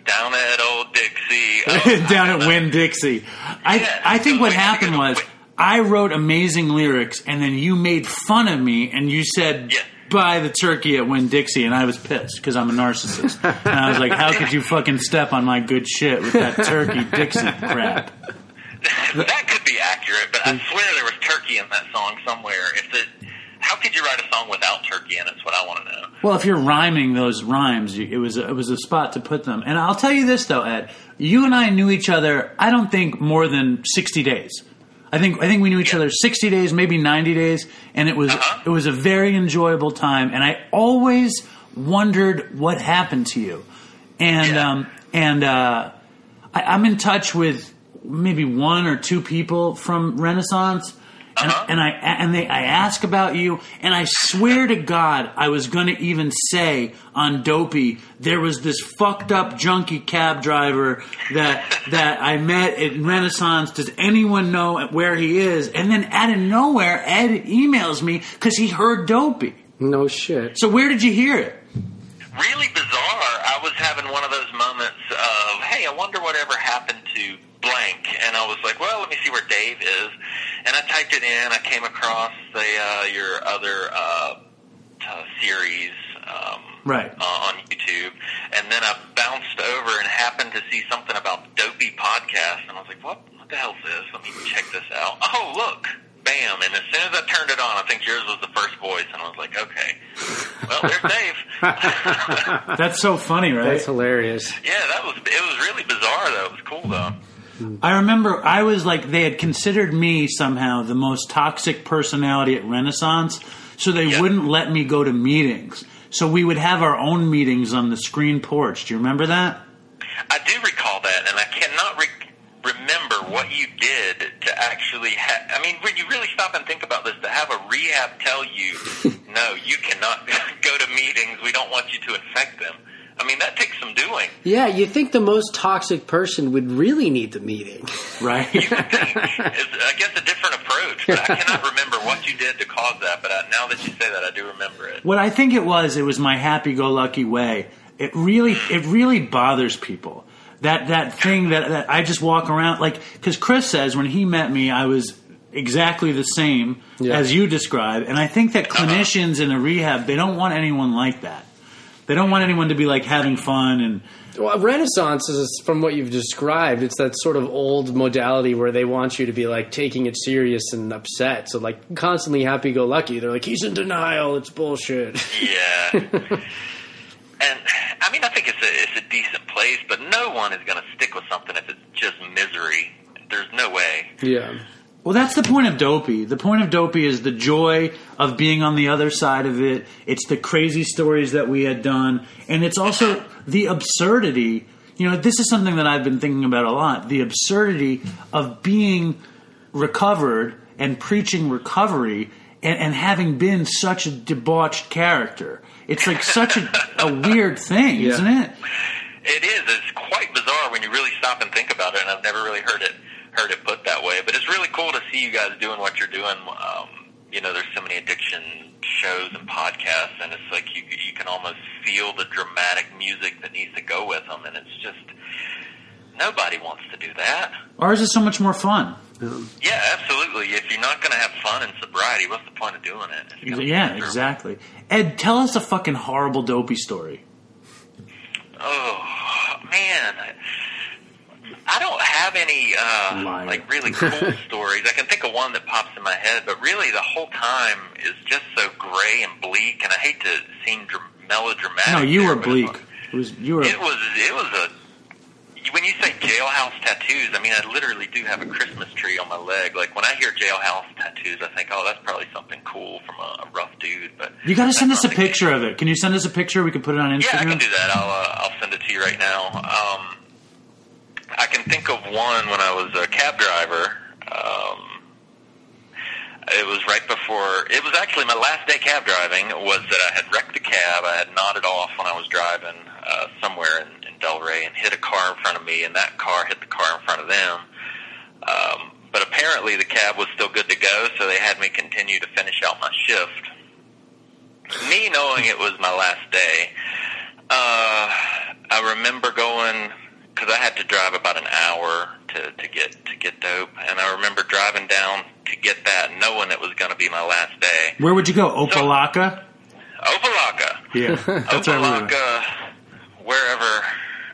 down at Old Dixie. Oh, down at Winn-Dixie. I yeah, I think what happened was I wrote amazing lyrics, and then you made fun of me, and you said. Yeah. Buy the turkey at Winn-Dixie, and I was pissed because I'm a narcissist. And I was like, how could you fucking step on my good shit with that turkey Dixie crap? That could be accurate, but I swear there was turkey in that song somewhere. If it, how could you write a song without turkey in it is what I want to know. Well, if you're rhyming those rhymes, it was, it was a spot to put them. And I'll tell you this, though, Ed. You and I knew each other, I don't think, more than sixty days. I think I think we knew each other sixty days, maybe ninety days, and it was uh-huh. it was a very enjoyable time. And I always wondered what happened to you. And yeah. um, and uh, I, I'm in touch with maybe one or two people from Renaissance, and, uh-huh. and I and they I ask about you, and I swear to God I was going to even say on Dopey there was this fucked up junkie cab driver that that I met at Renaissance. Does anyone know where he is? And then out of nowhere, Ed emails me because he heard Dopey. No shit. So where did you hear it? Really bizarre. I was having one of those moments of, hey, I wonder whatever happened to blank. And I was like, well, let me see where Dave is. And I typed it in. I came across the, uh, your other uh, uh, series. Um, right. Uh, on YouTube, and then I bounced over and happened to see something about Dopey podcast, and I was like, what, what the hell is this? Let me check this out. Oh, look. Bam. And as soon as I turned it on, I think yours was the first voice, and I was like, okay. Well, there's Dave. That's so funny, right? That's hilarious. Yeah, that was. It was really bizarre, though. It was cool, though. I remember I was like, they had considered me somehow the most toxic personality at Renaissance, so they yep. wouldn't let me go to meetings. So we would have our own meetings on the screen porch. Do you remember that? I do recall that, and I cannot re- remember what you did to actually ha- I mean, when you really stop and think about this, to have a rehab tell you, no, you cannot go to meetings. We don't want you to infect them. I mean, that takes some doing. Yeah, you think the most toxic person would really need the meeting. Right. You would think. It's, I guess, a different approach, but I cannot remember what you did to cause that, but I, now that you say that, I do remember it. What I think it was, it was my happy-go-lucky way. It really it really bothers people. That that thing that, that I just walk around, like, because Chris says when he met me, I was exactly the same yeah. as you describe, and I think that clinicians uh-huh. in a rehab, they don't want anyone like that. They don't want anyone to be, like, having fun. And well, Renaissance is, from what you've described, it's that sort of old modality where they want you to be, like, taking it serious and upset. So, like, constantly happy-go-lucky. They're like, he's in denial. It's bullshit. Yeah. And, I mean, I think it's a, it's a decent place, but no one is going to stick with something if it's just misery. There's no way. Yeah. Well, that's the point of Dopey. The point of Dopey is the joy of being on the other side of it. It's the crazy stories that we had done. And it's also the absurdity. You know, this is something that I've been thinking about a lot. The absurdity of being recovered and preaching recovery and, and having been such a debauched character. It's like such a, a weird thing, yeah. isn't it? It is. It's quite bizarre when you really stop and think about it, and I've never really heard it. heard it put that way, but it's really cool to see you guys doing what you're doing. Um, you know, there's so many addiction shows and podcasts, and it's like you you can almost feel the dramatic music that needs to go with them, and it's just Nobody wants to do that. Ours is so much more fun. Yeah, absolutely. If you're not going to have fun in sobriety, what's the point of doing it? Yeah, exactly. Ed, tell us a fucking horrible Dopey story. Oh, man. I don't have any, uh, like, really cool stories. I can think of one that pops in my head, but really the whole time is just so gray and bleak, and I hate to seem dr- melodramatic. No, you were bleak. It was, you were... It was, it was a... When you say jailhouse tattoos, I mean, I literally do have a Christmas tree on my leg. Like, when I hear jailhouse tattoos, I think, oh, that's probably something cool from a, a rough dude. But you got to send us a picture of it. Can you send us a picture? We can put it on Instagram? Yeah, I can do that. I'll uh, I'll send it to you right now. Um, I can think of one when I was a cab driver. Um, it was right before – it was actually my last day cab driving was that I had wrecked a cab. I had nodded off when I was driving uh, somewhere in Delray and hit a car in front of me, and that car hit the car in front of them. Um, but apparently the cab was still good to go, so they had me continue to finish out my shift. Me knowing it was my last day, uh, I remember going, because I had to drive about an hour to, to get to get dope, and I remember driving down to get that, knowing it was going to be my last day. Where would you go? Opa-locka? So, Opa-locka. Yeah. Opa-locka, wherever...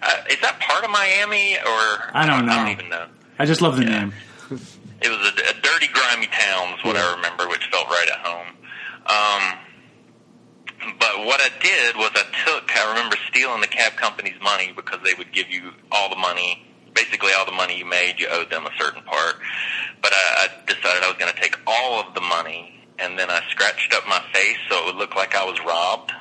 Uh, is that part of Miami, or I don't know. I don't even know. I just love the yeah. name. It was a, a dirty, grimy town, is what yeah. I remember, which felt right at home. Um, but what I did was I took. I remember stealing the cab company's money because they would give you all the money, basically all the money you made. You owed them a certain part. But I, I decided I was going to take all of the money, and then I scratched up my face so it would look like I was robbed.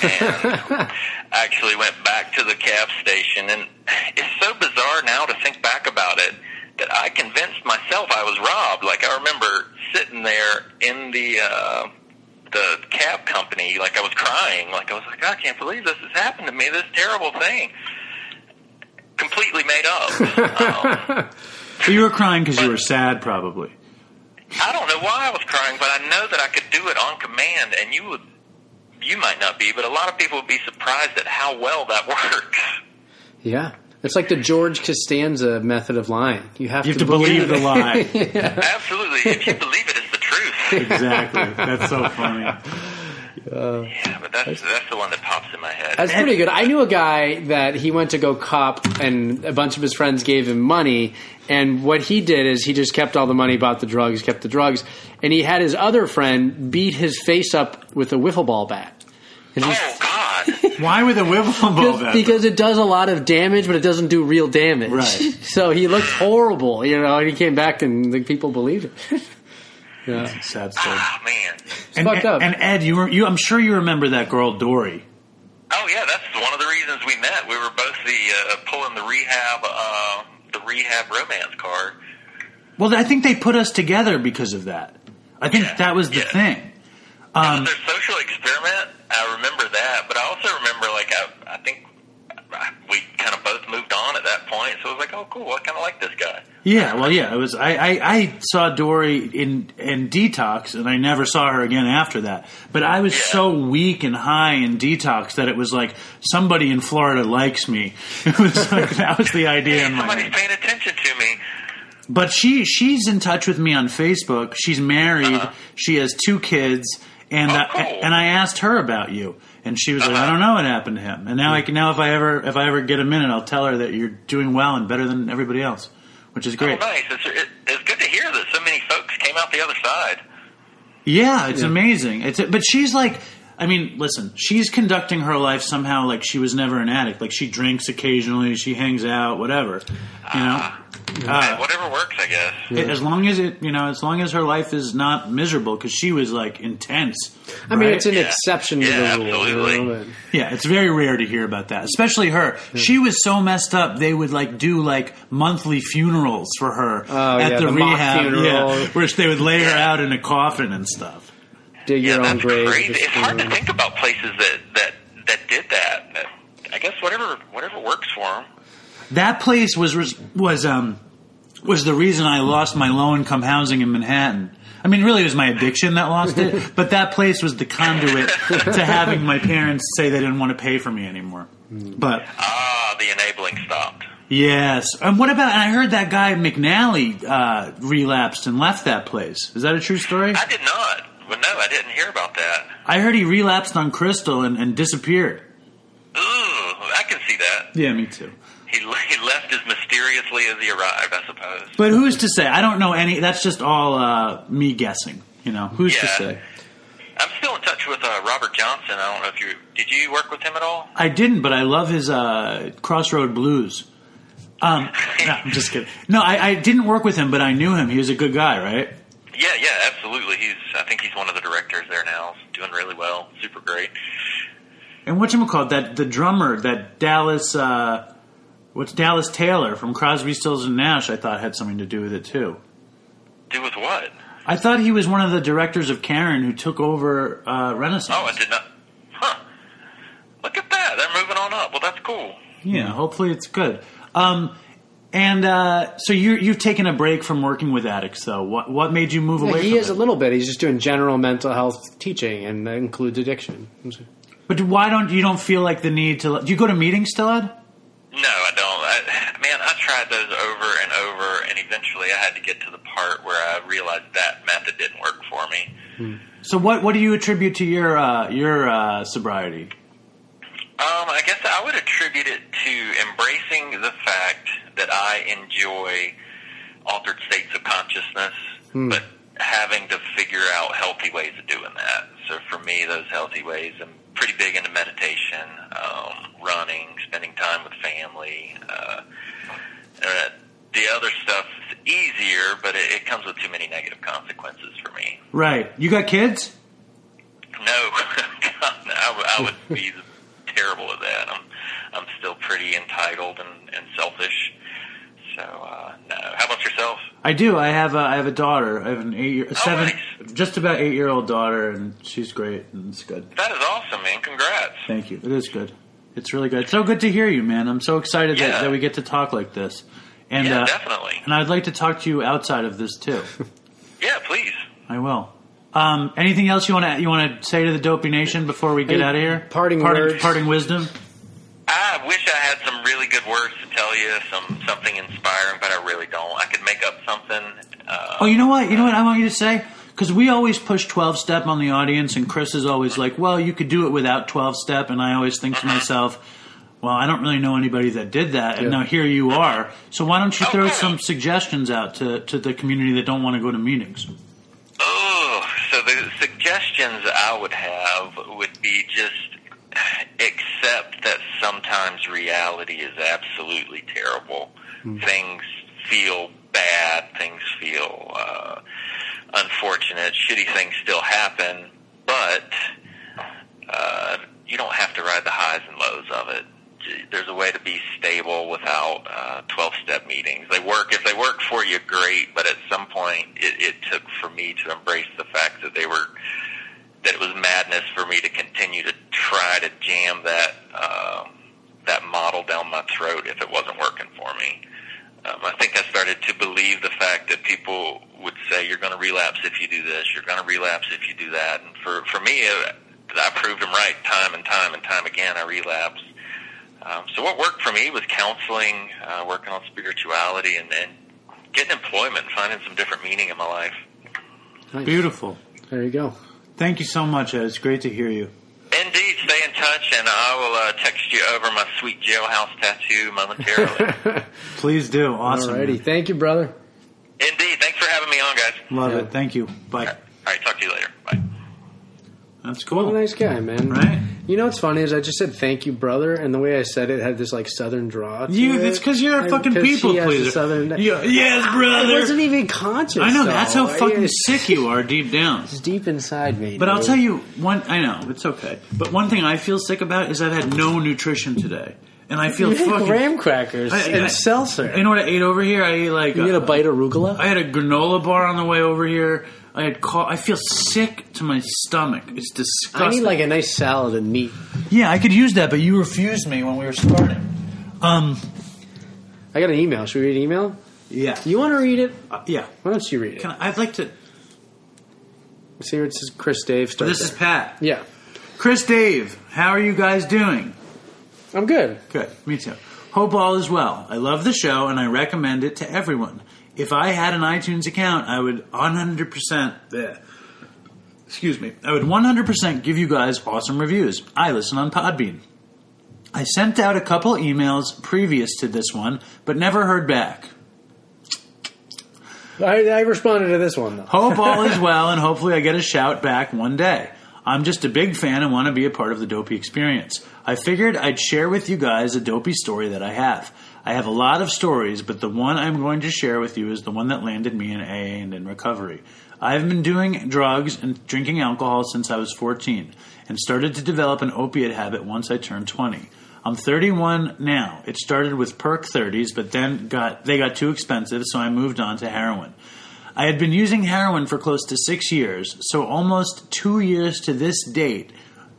And actually went back to the cab station, and it's so bizarre now to think back about it that I convinced myself I was robbed. Like, I remember sitting there in the uh, the cab company, like I was crying, like I was like, I can't believe this has happened to me, this terrible thing. Completely made up. Um, so you were crying because you were sad, probably. I don't know why I was crying, but I know that I could do it on command, and you would. You might not be, but a lot of people would be surprised at how well that works. Yeah. It's like the George Costanza method of lying. You have, you have to, to believe, believe the lie. Yeah. Absolutely. If you believe it, it's the truth. Exactly. That's so funny. Uh, yeah, but that's, that's the one that pops in my head. That's pretty good. I knew a guy that he went to go cop, and a bunch of his friends gave him money. And what he did is he just kept all the money, bought the drugs, kept the drugs. And he had his other friend beat his face up with a wiffle ball bat. Oh, God. Why with a wiffle ball bat? Because it does a lot of damage, but it doesn't do real damage. Right. So he looked horrible, you know, and he came back and the people believed it. Yeah. That's a sad story. Oh, man. It's and, fucked up. And, Ed, you were, you, I'm sure you remember that girl, Dory. Oh, yeah. That's one of the reasons we met. We were both the uh, pulling the rehab uh, the rehab romance card. Well, I think they put us together because of that. I think yeah. that was the yeah. thing. Um, it was their social experiment. I remember that. But I also remember, like, I, I think we kind of both moved on at that point. So it was like, oh, cool. I kind of like this guy. Yeah, well, yeah. It was. I, I, I saw Dory in, in Detox, and I never saw her again after that. But I was yeah. so weak and high in Detox that it was like somebody in Florida likes me. It was like that was the idea hey, in my Somebody's mind. Paying attention to me. But she she's in touch with me on Facebook. She's married. Uh-huh. She has two kids. And oh, I, cool. and I asked her about you, and she was uh-huh. like, "I don't know what happened to him." And now I can, now if I ever if I ever get a minute, I'll tell her that you're doing well and better than everybody else, which is great. Oh, nice! It's, it, it's good to hear that so many folks came out the other side. Yeah, it's yeah. amazing. It's but she's like, I mean, listen, she's conducting her life somehow like she was never an addict. Like she drinks occasionally, she hangs out, whatever, you know. Uh. Uh, whatever works, I guess. Yeah. As long as it, you know, as long as her life is not miserable, because she was like intense. I right? mean, it's an yeah. exception to yeah, the rule. Absolutely. Yeah, it's very rare to hear about that, especially her. Yeah. She was so messed up. They would like do like monthly funerals for her oh, at yeah, the, the rehab, yeah, where they would lay her out in a coffin and stuff. Dig yeah, your own grave. Crazy. It's hard to think about places that, that that did that. I guess whatever whatever works for them. That place was was um. was the reason I lost my low-income housing in Manhattan. I mean, really, it was my addiction that lost it, but that place was the conduit to having my parents say they didn't want to pay for me anymore. But ah, uh, the enabling stopped. Yes. And what about, and I heard that guy McNally uh, relapsed and left that place. Is that a true story? I did not. Well, no, I didn't hear about that. I heard he relapsed on crystal and, and disappeared. Ooh, I can see that. Yeah, me too. He, he left as mysteriously as he arrived, I suppose. But who's to say? I don't know any. That's just all uh, me guessing. You know, who's yeah. to say? I'm still in touch with uh, Robert Johnson. I don't know if you did you work with him at all? I didn't, but I love his uh, Crossroad Blues. Um, no, I'm just kidding. No, I, I didn't work with him, but I knew him. He was a good guy, right? Yeah, yeah, absolutely. He's. I think he's one of the directors there now. He's doing really well. Super great. And whatchamacallit, that the drummer, that Dallas, uh, what's Dallas Taylor from Crosby, Stills and Nash, I thought had something to do with it too. Do with what? I thought he was one of the directors of Karen who took over uh, Renaissance. Oh, I did not. Huh. Look at that. They're moving on up. Well, that's cool. Yeah, hopefully it's good. Um, and uh, so you, you've taken a break from working with addicts, though. What what made you move yeah, away from it? He is a little bit. He's just doing general mental health teaching, and that includes addiction. But why don't you don't feel like the need to? Do you go to meetings still, Ed? No, I don't. I, man, I tried those over and over, and eventually I had to get to the part where I realized that method didn't work for me. Hmm. So what what do you attribute to your uh, your uh, sobriety? Um, I guess I would attribute it to embracing the fact that I enjoy altered states of consciousness, mm. but having to figure out healthy ways of doing that. So for me, those healthy ways, I'm pretty big into meditation, um, running, spending time with family. Uh, uh, the other stuff is easier, but it, it comes with too many negative consequences for me. Right. You got kids? No. I, I would be... terrible at that. I'm I'm still pretty entitled and, and selfish. So uh, no. How about yourself? I do. I have a, I have a daughter. I have an eight year, oh, seven, nice. just about eight year old daughter, and she's great and it's good. That is awesome, man. Congrats. Thank you. It is good. It's really good. It's so good to hear you, man. I'm so excited yeah. that, that we get to talk like this. And yeah, uh, definitely. And I'd like to talk to you outside of this too. Yeah, please. I will. Um, anything else you want to you want to say to the Dopey Nation before we get Any out of here? Parting, parting words, parting wisdom. I wish I had some really good words to tell you, some something inspiring, but I really don't. I could make up something. Uh, oh, you know what? You know what I want you to say? Because we always push twelve-step on the audience, and Chris is always like, "Well, you could do it without twelve-step," and I always think to myself, "Well, I don't really know anybody that did that," yeah. and now here you are. So why don't you throw okay. some suggestions out to to the community that don't want to go to meetings? Oh, so the suggestions I would have would be just accept that sometimes reality is absolutely terrible. Mm. Things feel bad. Things feel uh, unfortunate. Shitty things still happen, but uh, you don't have to ride the highs and lows of it. There's a way to be stable without uh, twelve-step meetings. They work. If they work for you, great, but at some point it, it took for me to embrace the fact that they were that it was madness for me to continue to try to jam that um, that model down my throat if it wasn't working for me. Um, I think I started to believe the fact that people would say, you're going to relapse if you do this, you're going to relapse if you do that. And for, for me, it, I proved them right time and time and time again. I relapsed. Um, so what worked for me was counseling, uh, working on spirituality, and then getting employment, finding some different meaning in my life. Nice. Beautiful. There you go. Thank you so much, Ed. It's great to hear you. Indeed. Stay in touch, and I will uh, text you over my sweet jailhouse tattoo momentarily. Please do. Awesome. Alrighty. Man. Thank you, brother. Indeed. Thanks for having me on, guys. Love yeah. it. Thank you. Bye. All right. All right. Talk to you later. Bye. That's cool. What a nice guy, man. Right? You know what's funny is I just said thank you, brother, and the way I said it had this like southern draw to you, it. It's because you're a I, fucking people pleaser. Southern... Yeah, yes, brother. I wasn't even conscious. I know though. That's how fucking you... sick you are deep down. It's deep inside me. But dude. I'll tell you one. I know it's okay. But one thing I feel sick about is I've had no nutrition today. And I feel you had fucking graham crackers I, and I, seltzer. You know what I ate over here? I ate like you a, had a bite of arugula. I had a granola bar on the way over here. I had call, I feel sick to my stomach. It's disgusting. I need like a nice salad and meat. Yeah, I could use that, but you refused me when we were starting. Um, I got an email. Should we read an email? Yeah. You want to read it? Uh, yeah. Why don't you read it? Can I, I'd like to. Let's see, it says Chris Dave. Start this there. Is Pat. Yeah. Chris Dave, how are you guys doing? I'm good. Good. Me too. Hope all is well. I love the show, and I recommend it to everyone. If I had an iTunes account, I would one hundred percent... Excuse me. I would one hundred percent give you guys awesome reviews. I listen on Podbean. I sent out a couple emails previous to this one, but never heard back. I, I responded to this one, though. Hope all is well, and hopefully I get a shout back one day. I'm just a big fan and want to be a part of the Dopey experience. I figured I'd share with you guys a Dopey story that I have. I have a lot of stories, but the one I'm going to share with you is the one that landed me in A A and in recovery. I've been doing drugs and drinking alcohol since I was fourteen and started to develop an opiate habit once I turned twenty. I'm thirty-one now. It started with perk thirties, but then got they got too expensive, so I moved on to heroin. I had been using heroin for close to six years, so almost two years to this date.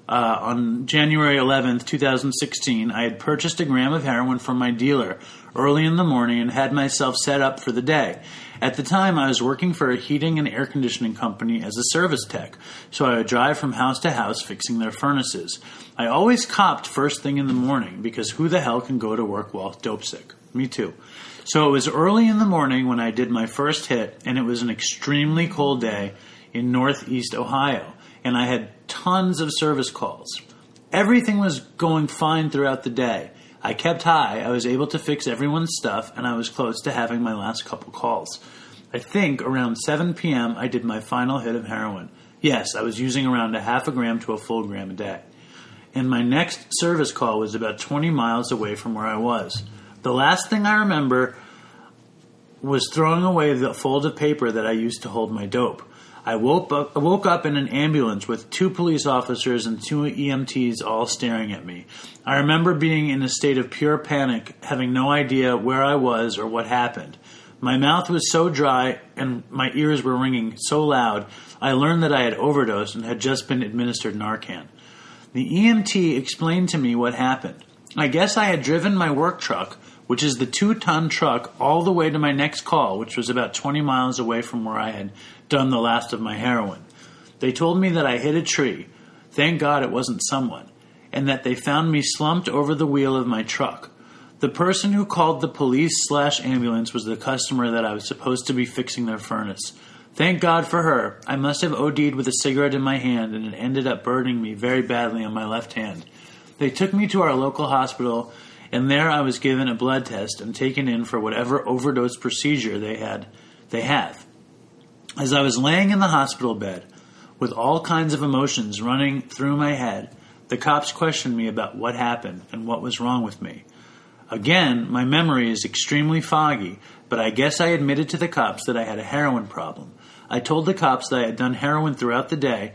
Uh, on January eleventh, twenty sixteen, I had purchased a gram of heroin from my dealer early in the morning and had myself set up for the day. At the time, I was working for a heating and air conditioning company as a service tech, so I would drive from house to house fixing their furnaces. I always copped first thing in the morning because who the hell can go to work while dope sick? Me too. So it was early in the morning when I did my first hit, and it was an extremely cold day in northeast Ohio, and I had tons of service calls. Everything was going fine throughout the day. I kept high, I was able to fix everyone's stuff, and I was close to having my last couple calls. I think around seven p.m. I did my final hit of heroin. Yes, I was using around a half a gram to a full gram a day. And my next service call was about twenty miles away from where I was. The last thing I remember was throwing away the fold of paper that I used to hold my dope. I woke up, I woke up in an ambulance with two police officers and two E M Ts all staring at me. I remember being in a state of pure panic, having no idea where I was or what happened. My mouth was so dry and my ears were ringing so loud, I learned that I had overdosed and had just been administered Narcan. The E M T explained to me what happened. I guess I had driven my work truck, which is the two-ton truck, all the way to my next call, which was about twenty miles away from where I had done the last of my heroin. They told me that I hit a tree, thank God it wasn't someone, and that they found me slumped over the wheel of my truck. The person who called the police slash ambulance was the customer that I was supposed to be fixing their furnace. Thank God for her. I must have OD'd with a cigarette in my hand, and it ended up burning me very badly on my left hand. They took me to our local hospital, and there I was given a blood test and taken in for whatever overdose procedure they had. They have. As I was laying in the hospital bed with all kinds of emotions running through my head, the cops questioned me about what happened and what was wrong with me. Again, my memory is extremely foggy, but I guess I admitted to the cops that I had a heroin problem. I told the cops that I had done heroin throughout the day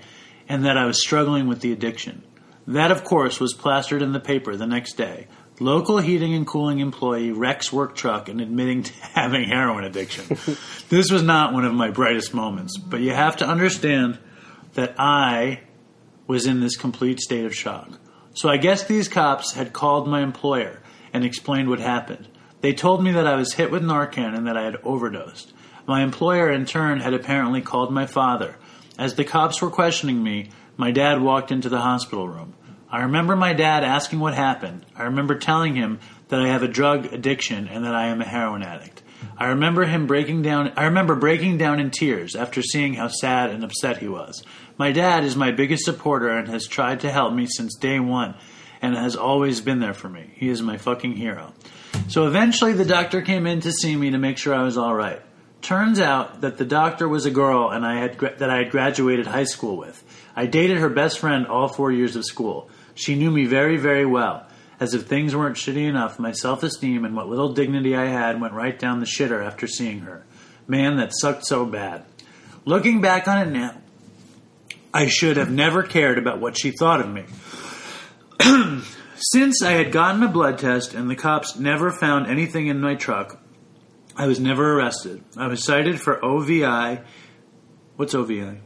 and that I was struggling with the addiction. That, of course, was plastered in the paper the next day. Local heating and cooling employee wrecks work truck and admitting to having heroin addiction. This was not one of my brightest moments, but you have to understand that I was in this complete state of shock. So I guess these cops had called my employer and explained what happened. They told me that I was hit with Narcan and that I had overdosed. My employer, in turn, had apparently called my father. As the cops were questioning me, my dad walked into the hospital room. I remember my dad asking what happened. I remember telling him that I have a drug addiction and that I am a heroin addict. I remember him breaking down I remember breaking down in tears after seeing how sad and upset he was. My dad is my biggest supporter and has tried to help me since day one and has always been there for me. He is my fucking hero. So eventually the doctor came in to see me to make sure I was all right. Turns out that the doctor was a girl and I had that I had graduated high school with. I dated her best friend all four years of school. She knew me very, very well. As if things weren't shitty enough, my self-esteem and what little dignity I had went right down the shitter after seeing her. Man, that sucked so bad. Looking back on it now, I should have never cared about what she thought of me. Since I had gotten a blood test and the cops never found anything in my truck, I was never arrested. I was cited for O V I. What's O V I?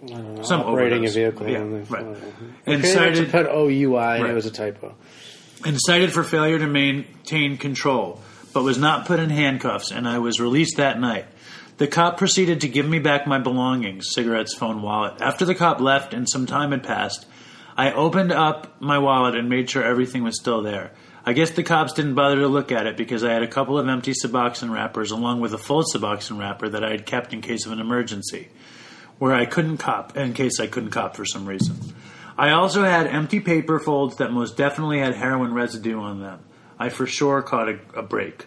I don't know, some operating a vehicle. Yeah, right. And cited put O U I, right. And it was a typo. And cited for failure to maintain control, but was not put in handcuffs, and I was released that night. The cop proceeded to give me back my belongings, cigarettes, phone, wallet. After the cop left and some time had passed, I opened up my wallet and made sure everything was still there. I guess the cops didn't bother to look at it because I had a couple of empty Suboxone wrappers along with a full Suboxone wrapper that I had kept in case of an emergency, where I couldn't cop, in case I couldn't cop for some reason. I also had empty paper folds that most definitely had heroin residue on them. I for sure caught a, a break.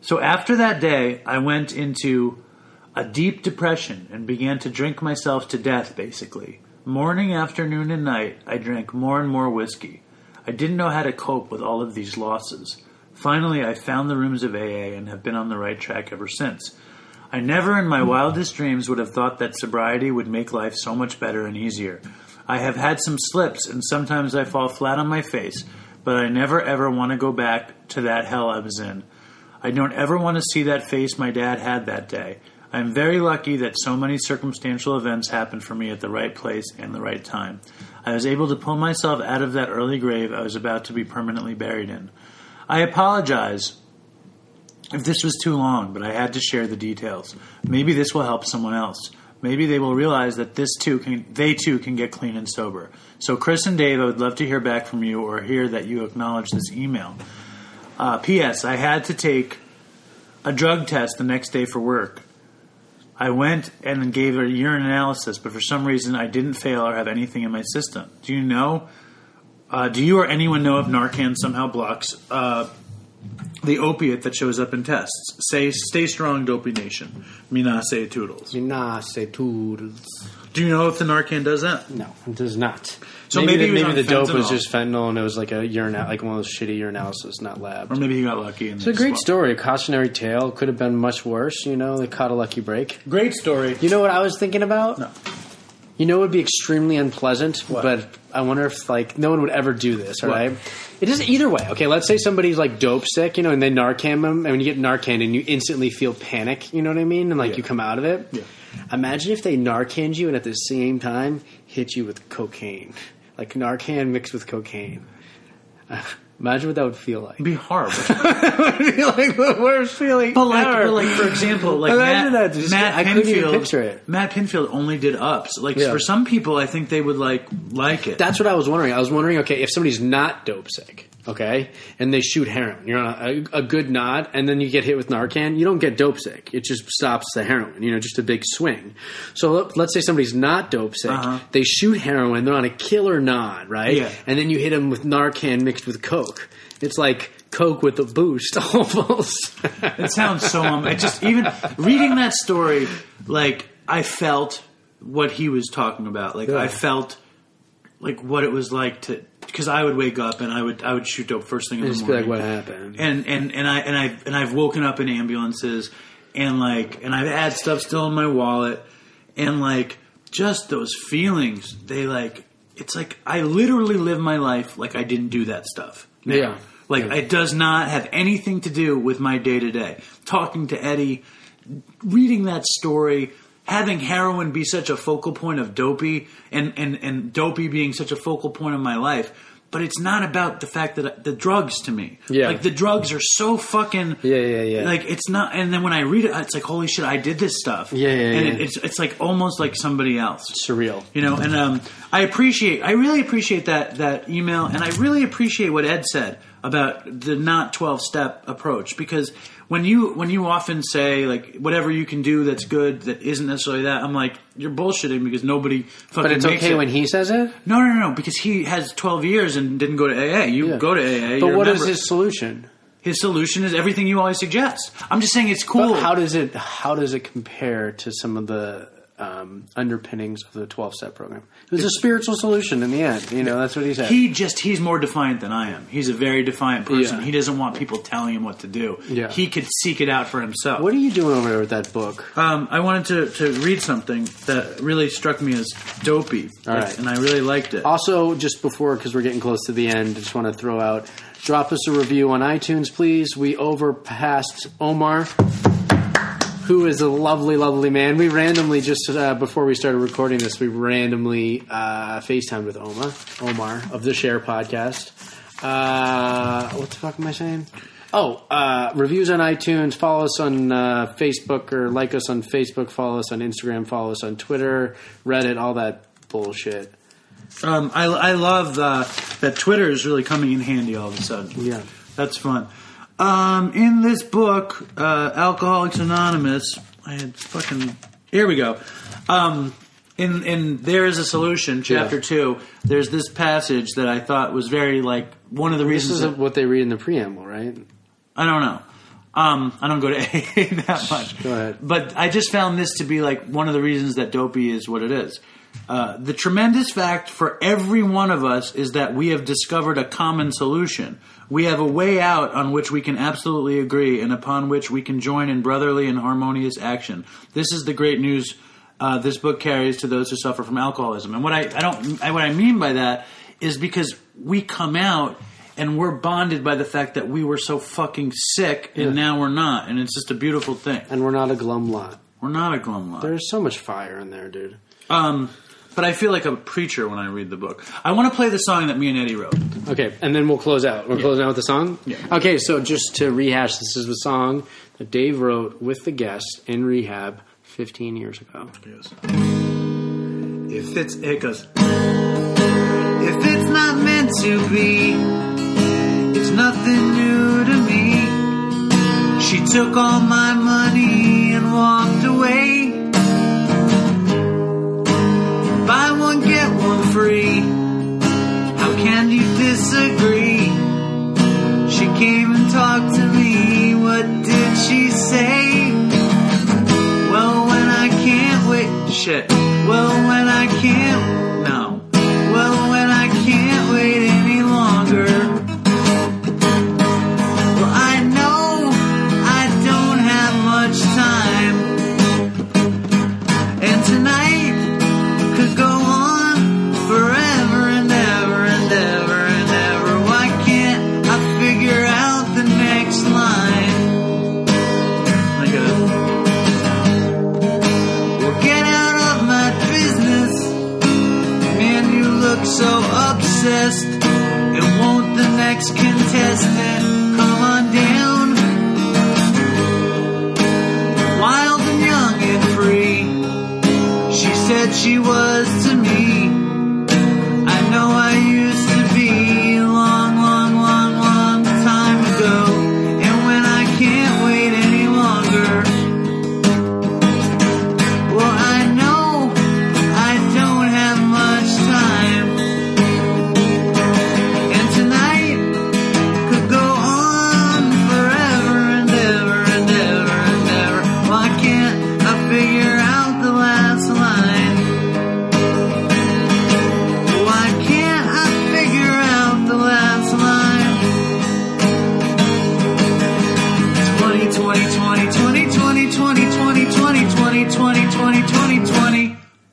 So after that day, I went into a deep depression and began to drink myself to death, basically. Morning, afternoon, and night, I drank more and more whiskey. I didn't know how to cope with all of these losses. Finally, I found the rooms of A A and have been on the right track ever since. I never in my wildest dreams would have thought that sobriety would make life so much better and easier. I have had some slips, and sometimes I fall flat on my face, but I never ever want to go back to that hell I was in. I don't ever want to see that face my dad had that day. I'm very lucky that so many circumstantial events happened for me at the right place and the right time. I was able to pull myself out of that early grave I was about to be permanently buried in. I apologize if this was too long, but I had to share the details. Maybe this will help someone else. Maybe they will realize that this too can, they too can get clean and sober. So Chris and Dave, I would love to hear back from you or hear that you acknowledge this email. Uh, P S. I had to take a drug test the next day for work. I went and gave a urine analysis, but for some reason I didn't fail or have anything in my system. Do you know? Uh, do you or anyone know if Narcan somehow blocks uh, the opiate that shows up in tests? Say, stay strong, Dopey Nation. Minase Toodles. Minase Toodles. Do you know if the Narcan does that? No, it does not. So maybe maybe, maybe the dope was just fentanyl, and it was like a urine, like one of those shitty urinalysis, not lab. Or maybe he got lucky. It's a great story, a cautionary tale. Could have been much worse, you know. They caught a lucky break. Great story. You know what I was thinking about? No. You know, it would be extremely unpleasant, what? But I wonder if, like, no one would ever do this, all right? It doesn't either way. Okay, let's say somebody's, like, dope sick, you know, and they Narcan them, and when you get Narcan and you instantly feel panic, you know what I mean? And, like, yeah. you come out of it. Yeah. Imagine if they Narcan'd you and at the same time hit you with cocaine. Like, Narcan mixed with cocaine. Uh, imagine what that would feel like. It'd be horrible. It would be, like, the worst feeling but like, ever. But, like, for example, like, Matt, that. Just, Matt I Pinfield. couldn't even picture it. Matt Pinfield only did ups. Like, yeah. for some people, I think they would, like, like it. That's what I was wondering. I was wondering, okay, if somebody's not dope sick, okay, and they shoot heroin, you're on a, a good nod, and then you get hit with Narcan, you don't get dope sick. It just stops the heroin, you know, just a big swing. So let's say somebody's not dope sick. Uh-huh. They shoot heroin. They're on a killer nod, right? Yeah. And then you hit them with Narcan mixed with coke. It's like coke with a boost almost. It sounds so um, – I just – even reading that story, like, I felt what he was talking about. Like, yeah. I felt – like what it was like to, because I would wake up and I would I would shoot dope first thing in the morning. Just be like, what happened? And and and I and I and I've woken up in ambulances, and like and I've had stuff still in my wallet, and like just those feelings. They like it's like I literally live my life like I didn't do that stuff. Now. Yeah, like yeah. it does not have anything to do with my day to day. Talking to Eddie, reading that story. Having heroin be such a focal point of Dopey and, and, and Dopey being such a focal point of my life, but it's not about the fact that I, the drugs to me. Yeah. Like the drugs are so fucking – Yeah, yeah, yeah. Like it's not – and then when I read it, it's like, holy shit, I did this stuff. Yeah, yeah, and yeah. It, it's, it's like almost like somebody else. Surreal. You know, and um, I appreciate – I really appreciate that, that email, and I really appreciate what Ed said about the not twelve-step approach because – When you when you often say, like, whatever you can do that's good that isn't necessarily that, I'm like, you're bullshitting because nobody fucking But it's makes okay it. when he says it? No, no, no, no, because he has twelve years and didn't go to A A. You yeah. go to A A. But what is his solution? His solution is everything you always suggest. I'm just saying it's cool. But how does it how does it compare to some of the um, underpinnings of the twelve-step program? It was it's, a spiritual solution in the end. You know, that's what he said. He just, he's more defiant than I am. He's a very defiant person. Yeah. He doesn't want people telling him what to do. Yeah. He could seek it out for himself. What are you doing over there with that book? Um, I wanted to, to read something that really struck me as Dopey. All right. And I really liked it. Also, just before, because we're getting close to the end, I just want to throw out, drop us a review on iTunes, please. We overpassed Omar, who is a lovely, lovely man. We randomly, just uh, before we started recording this, we randomly uh, FaceTimed with Oma, Omar of the Share podcast. Uh, what the fuck am I saying? Oh, uh, reviews on iTunes. Follow us on uh, Facebook or like us on Facebook. Follow us on Instagram. Follow us on Twitter, Reddit, all that bullshit. Um, I, I love uh, that Twitter is really coming in handy all of a sudden. Yeah. That's fun. Um, in this book, uh, Alcoholics Anonymous, I had fucking... Here we go. Um, in, in There Is a Solution, Chapter yeah. two, there's this passage that I thought was very, like, one of the reasons... This isn't that, what they read in the preamble, right? I don't know. Um, I don't go to A A that much. Go ahead. But I just found this to be, like, one of the reasons that Dopey is what it is. Uh, the tremendous fact for every one of us is that we have discovered a common solution. We have a way out on which we can absolutely agree and upon which we can join in brotherly and harmonious action. This is the great news uh, this book carries to those who suffer from alcoholism. And what I, I don't, I, what I mean by that is because we come out and we're bonded by the fact that we were so fucking sick and yeah. now we're not. And it's just a beautiful thing. And we're not a glum lot. We're not a glum lot. There's so much fire in there, dude. Um, but I feel like a preacher when I read the book. I want to play the song that me and Eddie wrote. Okay, and then we'll close out. We're yeah. closing out with the song? Yeah. Okay, so just to rehash, this is the song that Dave wrote with the guest in rehab fifteen years ago. Yes. If it's, it goes. If it's not meant to be, it's nothing new to me. She took all my money and walked away. Buy one, get one free. How can you disagree? She came and talked to me. What did she say? Well, when I can't wait. Shit. Well, when I can't. No. Well, when I can't wait any longer. Well, I know I don't have much time. And tonight. So obsessed, and won't the next contestant come on down? Wild and young and free, she said she was to me. I know I used to be a long, long, long, long time ago, and when I can't wait any longer, well, I know I don't have much time.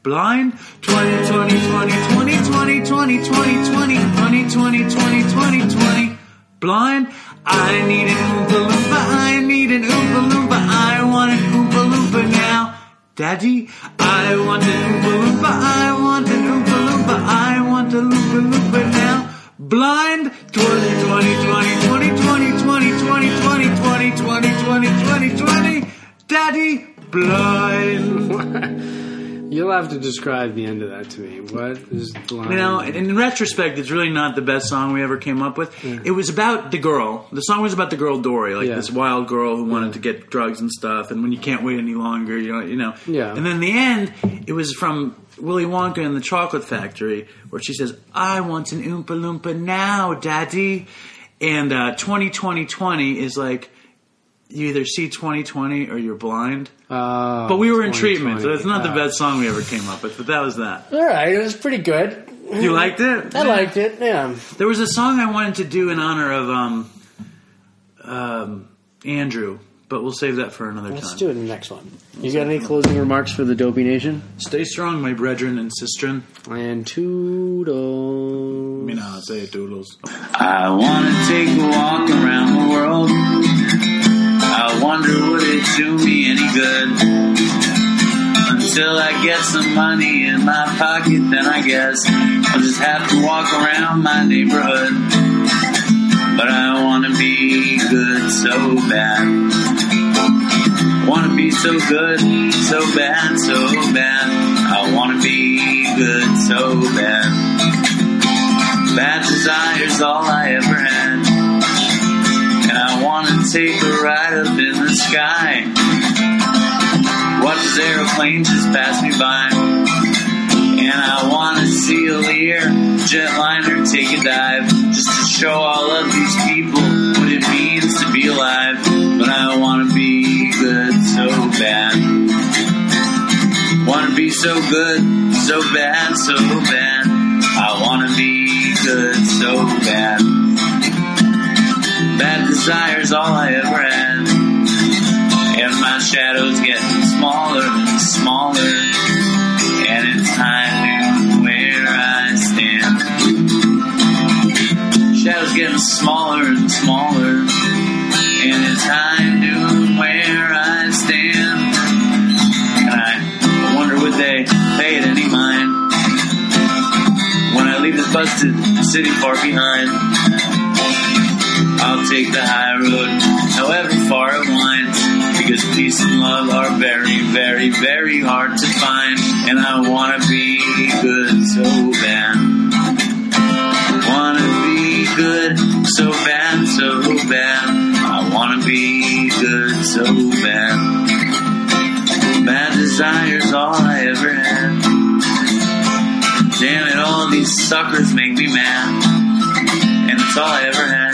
Blind twenty twenty twenty twenty twenty twenty twenty twenty twenty twenty twenty twenty twenty blind. I need an Oompa Loompa, I need an Oompa Loompa, I want an Oompa Loompa now, Daddy. I want an Oompa Loompa, I want an Oompa Loompa, I want an Oompa Loompa now. Blind twenty twenty twenty twenty twenty twenty twenty twenty twenty twenty twenty twenty twenty twenty Daddy. Blind. You'll have to describe the end of that to me. What is blind? You know, in retrospect, it's really not the best song we ever came up with. Yeah. It was about the girl. The song was about the girl Dory, like yeah. this wild girl who wanted yeah. to get drugs and stuff. And when you can't wait any longer, you know. You know. Yeah. And then the end, it was from Willy Wonka and the Chocolate Factory, where she says, "I want an Oompa Loompa now, Daddy." And uh, twenty twenty twenty is like. You either see twenty twenty or you're blind. Uh, but we were in treatment, so it's not uh, the best song we ever came up with, but that was that. All right, it was pretty good. You liked it? I yeah. liked it, yeah. There was a song I wanted to do in honor of um, um, Andrew, but we'll save that for another Let's time. Let's do it in the next one. You got any closing remarks for the Dopey Nation? Stay strong, my brethren and sistren. And toodles. Me nah, say toodles. I want to take a walk around the world. I wonder would it do me any good until I get some money in my pocket. Then I guess I'll just have to walk around my neighborhood. But I want to be good so bad. Want to be so good, so bad, so bad. I want to be good so bad. desire's all I ever had. And I want to take a ride up in the sky. Watch this airplane just pass me by. And I want to see a Lear jetliner take a dive. Just to show all of these people what it means to be alive. But I want to be good so bad. Want to be so good, so bad, so bad. I want to be good so bad. Bad desire's all I ever had. And my shadow's getting smaller and smaller. And it's high noon where I stand. Shadow's getting smaller and smaller. And it's high noon where I stand. And I wonder would they pay it any mind when I leave this busted city far behind. I'll take the high road, however far it winds, because peace and love are very, very, very hard to find. And I want to be good so bad. Want to be good so bad, so bad. I want to be good so bad. Bad desire's all I ever had. Damn it, all these suckers make me mad. And it's all I ever had.